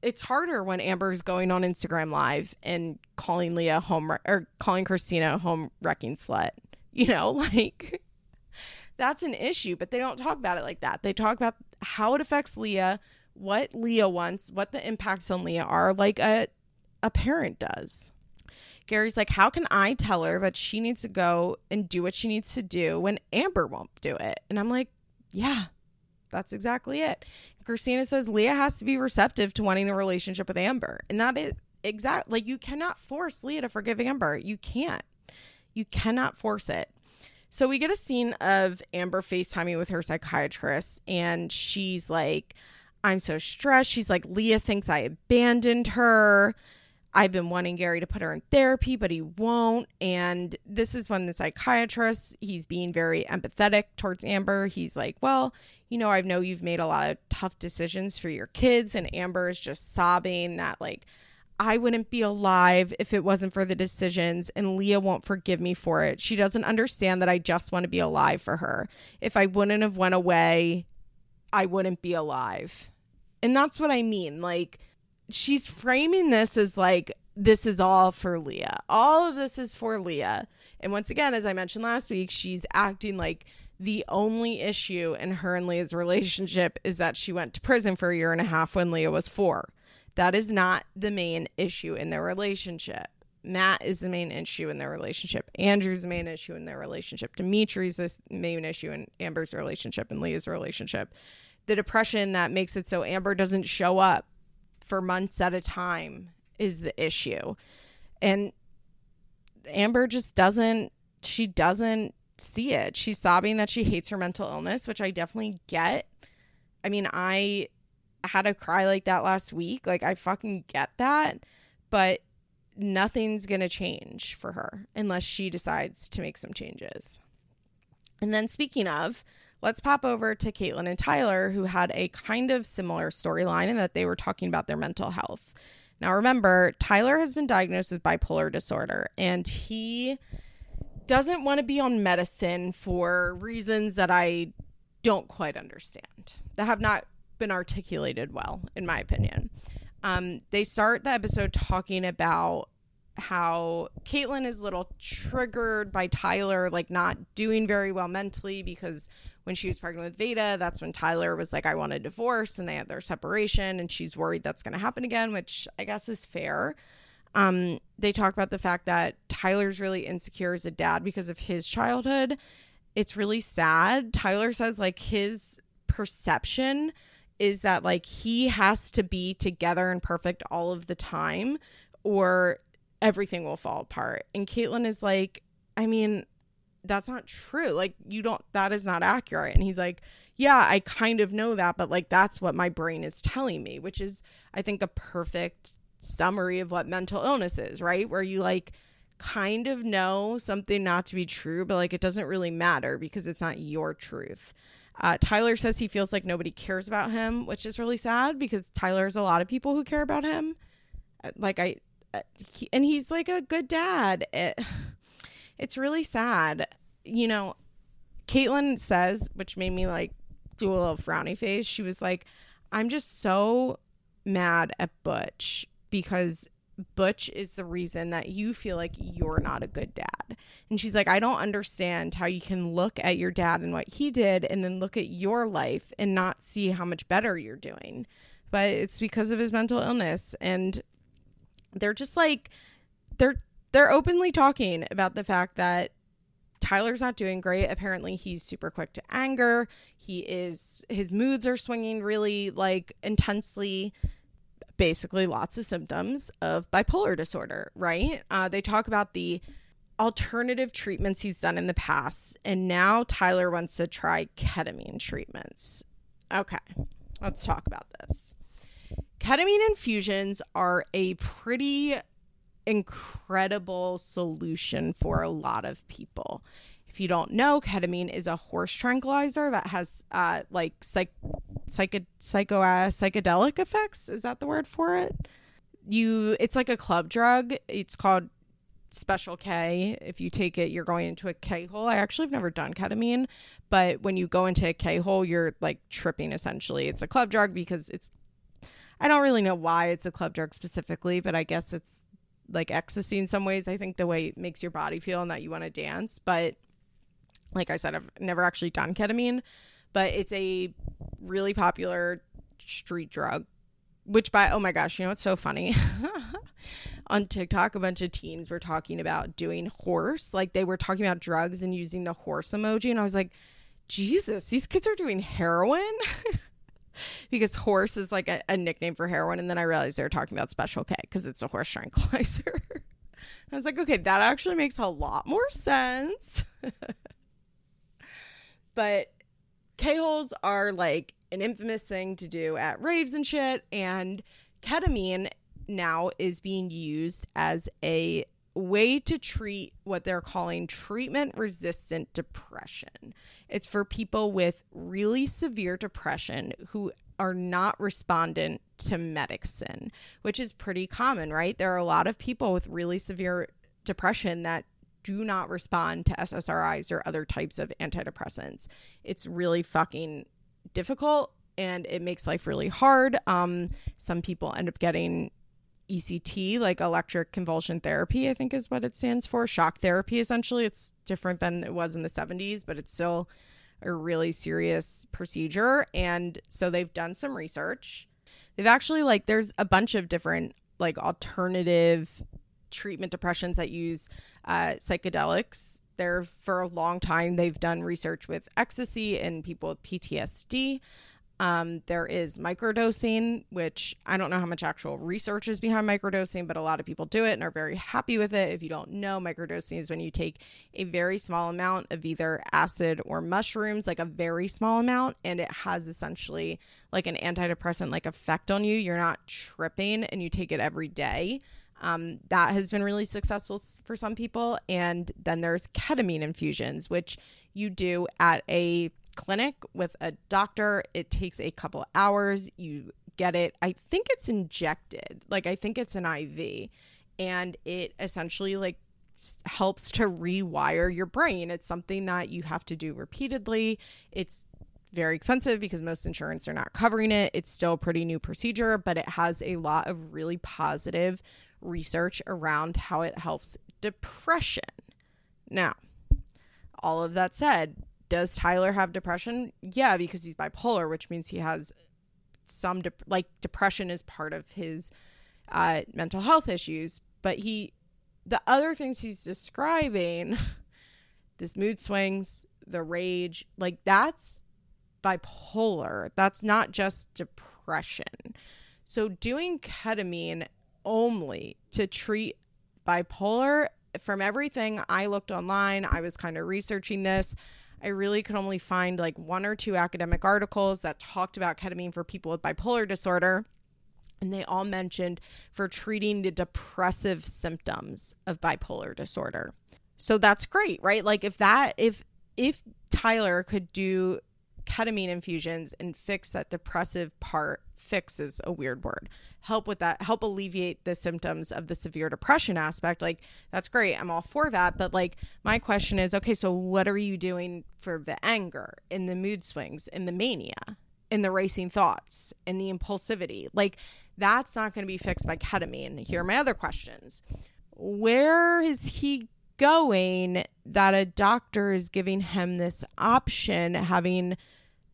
It's harder when Amber's going on Instagram Live and calling Leah calling Christina a home wrecking slut. You know, like that's an issue, but they don't talk about it like that. They talk about how it affects Leah, what Leah wants, what the impacts on Leah are, like a parent does. Gary's like, how can I tell her that she needs to go and do what she needs to do when Amber won't do it? And I'm like, yeah, that's exactly it. Christina says Leah has to be receptive to wanting a relationship with Amber. And that is exactly, like, you cannot force Leah to forgive Amber. You can't. You cannot force it. So we get a scene of Amber FaceTiming with her psychiatrist, and she's like, I'm so stressed. She's like, Leah thinks I abandoned her. I've been wanting Gary to put her in therapy, but he won't. And this is when the psychiatrist, he's being very empathetic towards Amber. He's like, well, you know, I know you've made a lot of tough decisions for your kids. And Amber is just sobbing that, like, I wouldn't be alive if it wasn't for the decisions, and Leah won't forgive me for it. She doesn't understand that I just want to be alive for her. If I wouldn't have went away, I wouldn't be alive. And that's what I mean. Like, she's framing this as like, this is all for Leah. All of this is for Leah. And once again, as I mentioned last week, she's acting like the only issue in her and Leah's relationship is that she went to prison for 1.5 years when Leah was 4. That is not the main issue in their relationship. Matt is the main issue in their relationship. Andrew's the main issue in their relationship. Dimitri's the main issue in Amber's relationship and Leah's relationship. The depression that makes it so Amber doesn't show up for months at a time is the issue. And Amber just doesn't see it. She's sobbing that she hates her mental illness, which I definitely get. I mean, I had a cry like that last week. Like, I fucking get that, but nothing's going to change for her unless she decides to make some changes. And then, speaking of, let's pop over to Caitlin and Tyler, who had a kind of similar storyline in that they were talking about their mental health. Now, remember, Tyler has been diagnosed with bipolar disorder, and he doesn't want to be on medicine for reasons that I don't quite understand, that have not been articulated well, in my opinion. They start the episode talking about how Caitlin is a little triggered by Tyler, like, not doing very well mentally, because when she was pregnant with Veda, that's when Tyler was like, I want a divorce, and they had their separation, and she's worried that's going to happen again, which I guess is fair. They talk about the fact that Tyler's really insecure as a dad because of his childhood. It's really sad. Tyler says, like, his perception is that, like, he has to be together and perfect all of the time or everything will fall apart. And Caitlin is like, I mean, that's not true. Like, that is not accurate. And he's like, yeah, I kind of know that, but, like, that's what my brain is telling me, which is, I think, a perfect summary of what mental illness is, right? Where you, like, kind of know something not to be true, but, like, it doesn't really matter because it's not your truth. Tyler says he feels like nobody cares about him, which is really sad because Tyler has a lot of people who care about him. Like, and he's like a good dad. It's really sad. You know, Caitlin says, which made me, like, do a little frowny face. She was like, I'm just so mad at Butch because Butch is the reason that you feel like you're not a good dad. And she's like, I don't understand how you can look at your dad and what he did and then look at your life and not see how much better you're doing. But it's because of his mental illness. And they're just like, they're openly talking about the fact that Tyler's not doing great. Apparently, he's super quick to anger. His moods are swinging really, like, intensely. Basically, lots of symptoms of bipolar disorder, right? They talk about the alternative treatments he's done in the past. And now Tyler wants to try ketamine treatments. Okay, let's talk about this. Ketamine infusions are a pretty incredible solution for a lot of people. If you don't know, ketamine is a horse tranquilizer that has like psychedelic effects. Is that the word for it? It's like a club drug. It's called Special K. If you take it, you're going into a K hole. I actually have never done ketamine, but when you go into a K hole, you're like tripping essentially. It's a club drug because it's, I don't really know why it's a club drug specifically, but I guess it's like ecstasy in some ways. I think the way it makes your body feel and that you want to dance. But like I said, I've never actually done ketamine, but it's a really popular street drug, which oh my gosh, you know, it's so funny. On TikTok, a bunch of teens were talking about doing horse. Like they were talking about drugs and using the horse emoji. And I was like, Jesus, these kids are doing heroin? Because horse is like a nickname for heroin. And then I realized they were talking about Special K because it's a horse tranquilizer. I was like, okay, that actually makes a lot more sense. But K-holes are like an infamous thing to do at raves and shit. And ketamine now is being used as a way to treat what they're calling treatment-resistant depression. It's for people with really severe depression who are not respondent to medicine, which is pretty common, right? There are a lot of people with really severe depression that do not respond to SSRIs or other types of antidepressants. It's really fucking difficult and it makes life really hard. Some people end up getting ECT, like electric convulsion therapy, I think is what it stands for. Shock therapy, essentially. It's different than it was in the 70s, but it's still a really serious procedure. And so they've done some research. They've actually, like, there's a bunch of different, like, alternative treatment depressions that use psychedelics. There for a long time, they've done research with ecstasy in people with PTSD. There is microdosing, which I don't know how much actual research is behind microdosing, but a lot of people do it and are very happy with it. If you don't know, microdosing is when you take a very small amount of either acid or mushrooms, like a very small amount, and it has essentially like an antidepressant like effect on you. You're not tripping and you take it every day. That has been really successful for some people. And then there's ketamine infusions, which you do at a clinic with a doctor. It takes a couple hours. You get it. I think it's injected. Like, I think it's an IV, and it essentially like helps to rewire your brain. It's something that you have to do repeatedly. It's very expensive because most insurance are not covering it. It's still a pretty new procedure, but it has a lot of really positive research around how it helps depression. Now, all of that said, does Tyler have depression? Yeah, because he's bipolar, which means he has some depression is part of his mental health issues. But the other things he's describing, this mood swings, the rage, like that's bipolar. That's not just depression. So doing ketamine only to treat bipolar, from everything I looked online, I was kind of researching this, I really could only find like one or two academic articles that talked about ketamine for people with bipolar disorder. And they all mentioned for treating the depressive symptoms of bipolar disorder. So that's great, right? Like if Tyler could do ketamine infusions and fix that depressive part, fix is a weird word, help with that, help alleviate the symptoms of the severe depression aspect, like that's great, I'm all for that. But like my question is, okay, so what are you doing for the anger and the mood swings and the mania and the racing thoughts and the impulsivity? Like that's not going to be fixed by ketamine. Here are my other questions. Where is he going that a doctor is giving him this option, having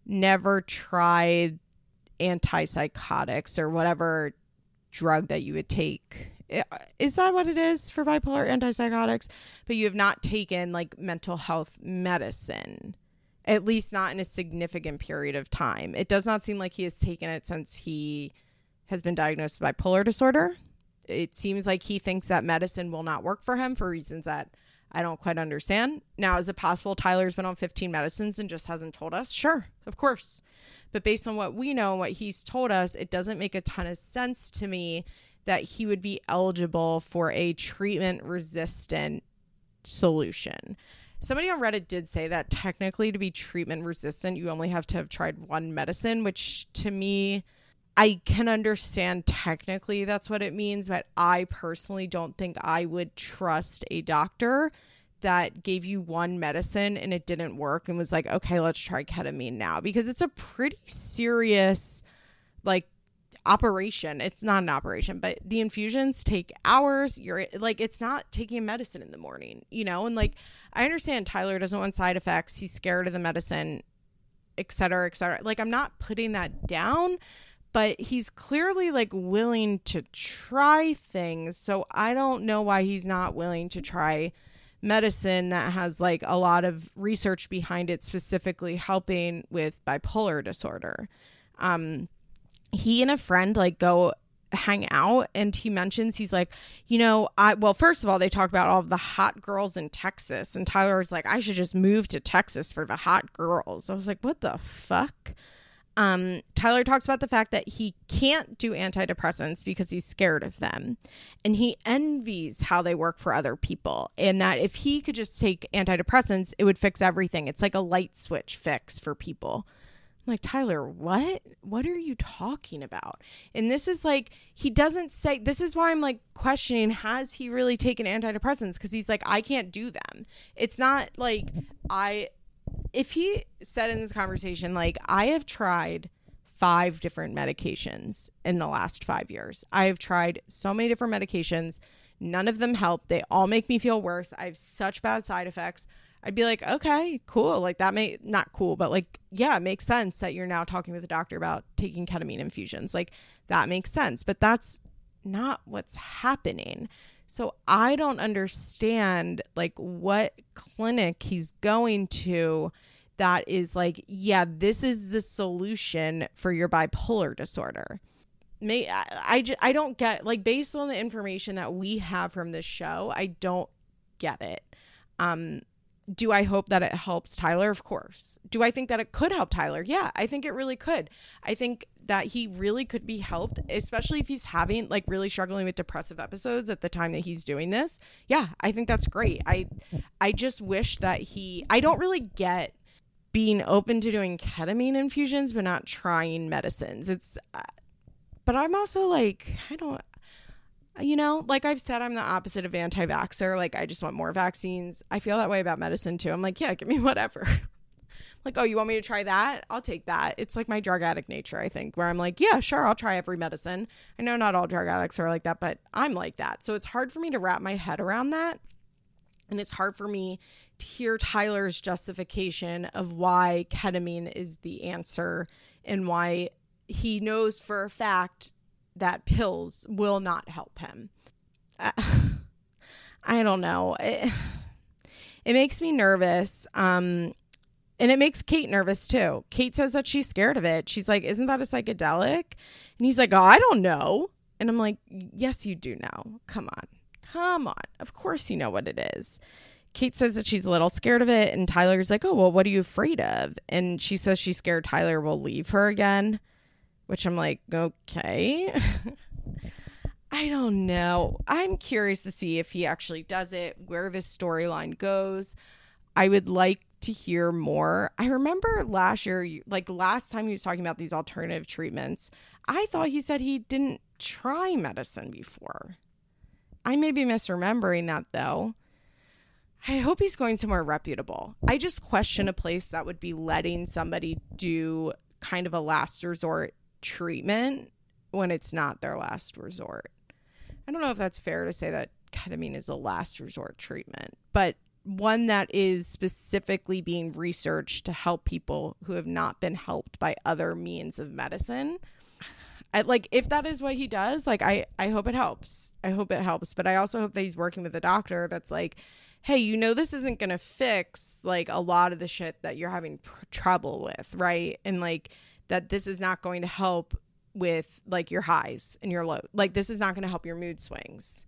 never tried antipsychotics or whatever drug that you would take? Is that what it is for bipolar, antipsychotics? But you have not taken like mental health medicine, at least not in a significant period of time. It does not seem like he has taken it since he has been diagnosed with bipolar disorder. It seems like he thinks that medicine will not work for him for reasons that I don't quite understand. Now, is it possible Tyler's been on 15 medicines and just hasn't told us? Sure, of course. But based on what we know and what he's told us, it doesn't make a ton of sense to me that he would be eligible for a treatment-resistant solution. Somebody on Reddit did say that technically to be treatment resistant, you only have to have tried one medicine, which to me, I can understand technically that's what it means. But I personally don't think I would trust a doctor that gave you one medicine and it didn't work and was like, okay, let's try ketamine now, because it's a pretty serious, like, operation. It's not an operation, but the infusions take hours. You're like, it's not taking medicine in the morning, you know? And like, I understand Tyler doesn't want side effects. He's scared of the medicine, et cetera, et cetera. Like, I'm not putting that down, but he's clearly like willing to try things. So I don't know why he's not willing to try medicine that has like a lot of research behind it, specifically helping with bipolar disorder. He and a friend like go hang out, and he mentions, he's like, you know, well, first of all, they talk about all of the hot girls in Texas, and Tyler's like, I should just move to Texas for the hot girls. I was like, what the fuck? Tyler talks about the fact that he can't do antidepressants because he's scared of them, and he envies how they work for other people, and that if he could just take antidepressants, it would fix everything. It's like a light switch fix for people. I'm like, Tyler, what are you talking about? And this is like, he doesn't say, this is why I'm like questioning, has he really taken antidepressants? Because he's like, I can't do them. It's not like if he said in this conversation, like, I have tried 5 different medications in the last 5 years. I have tried so many different medications. None of them help. They all make me feel worse. I have such bad side effects. I'd be like, okay, cool. Like, that may not cool, but like, yeah, it makes sense that you're now talking with a doctor about taking ketamine infusions. Like, that makes sense, but that's not what's happening. So I don't understand like what clinic he's going to that is like, yeah, this is the solution for your bipolar disorder. I don't get, like, based on the information that we have from this show, I don't get it. Do I hope that it helps Tyler? Of course. Do I think that it could help Tyler? Yeah, I think it really could. I think that he really could be helped, especially if he's having, like, really struggling with depressive episodes at the time that he's doing this. Yeah, I think that's great. I just wish that I don't really get being open to doing ketamine infusions but not trying medicines. But I'm also like, you know, like I've said, I'm the opposite of anti-vaxxer. Like, I just want more vaccines. I feel that way about medicine too. I'm like, yeah, give me whatever. Like, oh, you want me to try that? I'll take that. It's like my drug addict nature, I think, where I'm like, yeah, sure, I'll try every medicine. I know not all drug addicts are like that, but I'm like that. So it's hard for me to wrap my head around that. And it's hard for me to hear Tyler's justification of why ketamine is the answer and why he knows for a fact that pills will not help him. I don't know. It makes me nervous. And it makes Kate nervous too. Kate says that she's scared of it. She's like, isn't that a psychedelic? And he's like, oh, I don't know. And I'm like, yes, you do know. Come on. Of course you know what it is. Kate says that she's a little scared of it. And Tyler's like, oh, well, what are you afraid of? And she says she's scared Tyler will leave her again. Which I'm like, okay, I don't know. I'm curious to see if he actually does it, where this storyline goes. I would like to hear more. I remember last year, like last time he was talking about these alternative treatments, I thought he said he didn't try medicine before. I may be misremembering that, though. I hope he's going somewhere reputable. I just question a place that would be letting somebody do kind of a last resort treatment when it's not their last resort. I don't know if that's fair to say that ketamine is a last resort treatment, but one that is specifically being researched to help people who have not been helped by other means of medicine. Like, if that is what he does, like, I hope it helps. I hope it helps. But I also hope that he's working with a doctor that's like, hey, you know, this isn't going to fix like a lot of the shit that you're having trouble with, right? And like, that this is not going to help with like your highs and your lows. Like, this is not going to help your mood swings.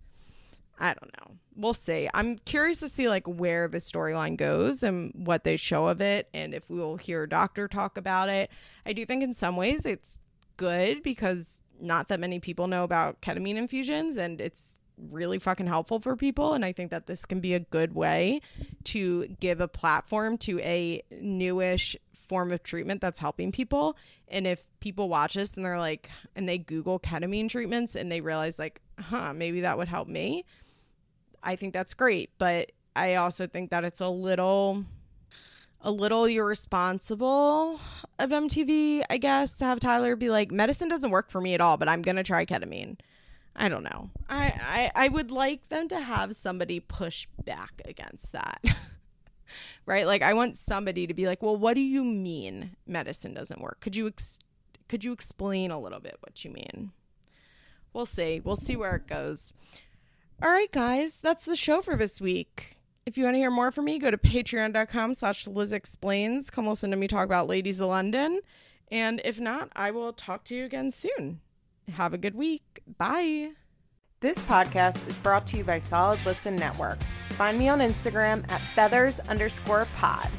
I don't know. We'll see. I'm curious to see like where the storyline goes and what they show of it, and if we will hear a doctor talk about it. I do think in some ways it's good because not that many people know about ketamine infusions, and it's really fucking helpful for people. And I think that this can be a good way to give a platform to a newish form of treatment that's helping people. And if people watch this and they're like, and they Google ketamine treatments and they realize like, huh, maybe that would help me, I think that's great. But I also think that it's a little irresponsible of MTV, I guess, to have Tyler be like, medicine doesn't work for me at all, but I'm going to try ketamine. I don't know. I would like them to have somebody push back against that. Right? Like, I want somebody to be like, well, what do you mean medicine doesn't work? Could you explain a little bit what you mean? We'll see. We'll see where it goes. All right, guys, that's the show for this week. If you want to hear more from me, go to patreon.com/LizExplains. Come listen to me talk about Ladies of London. And if not, I will talk to you again soon. Have a good week. Bye. This podcast is brought to you by Solid Listen Network. Find me on Instagram at feathers_pod.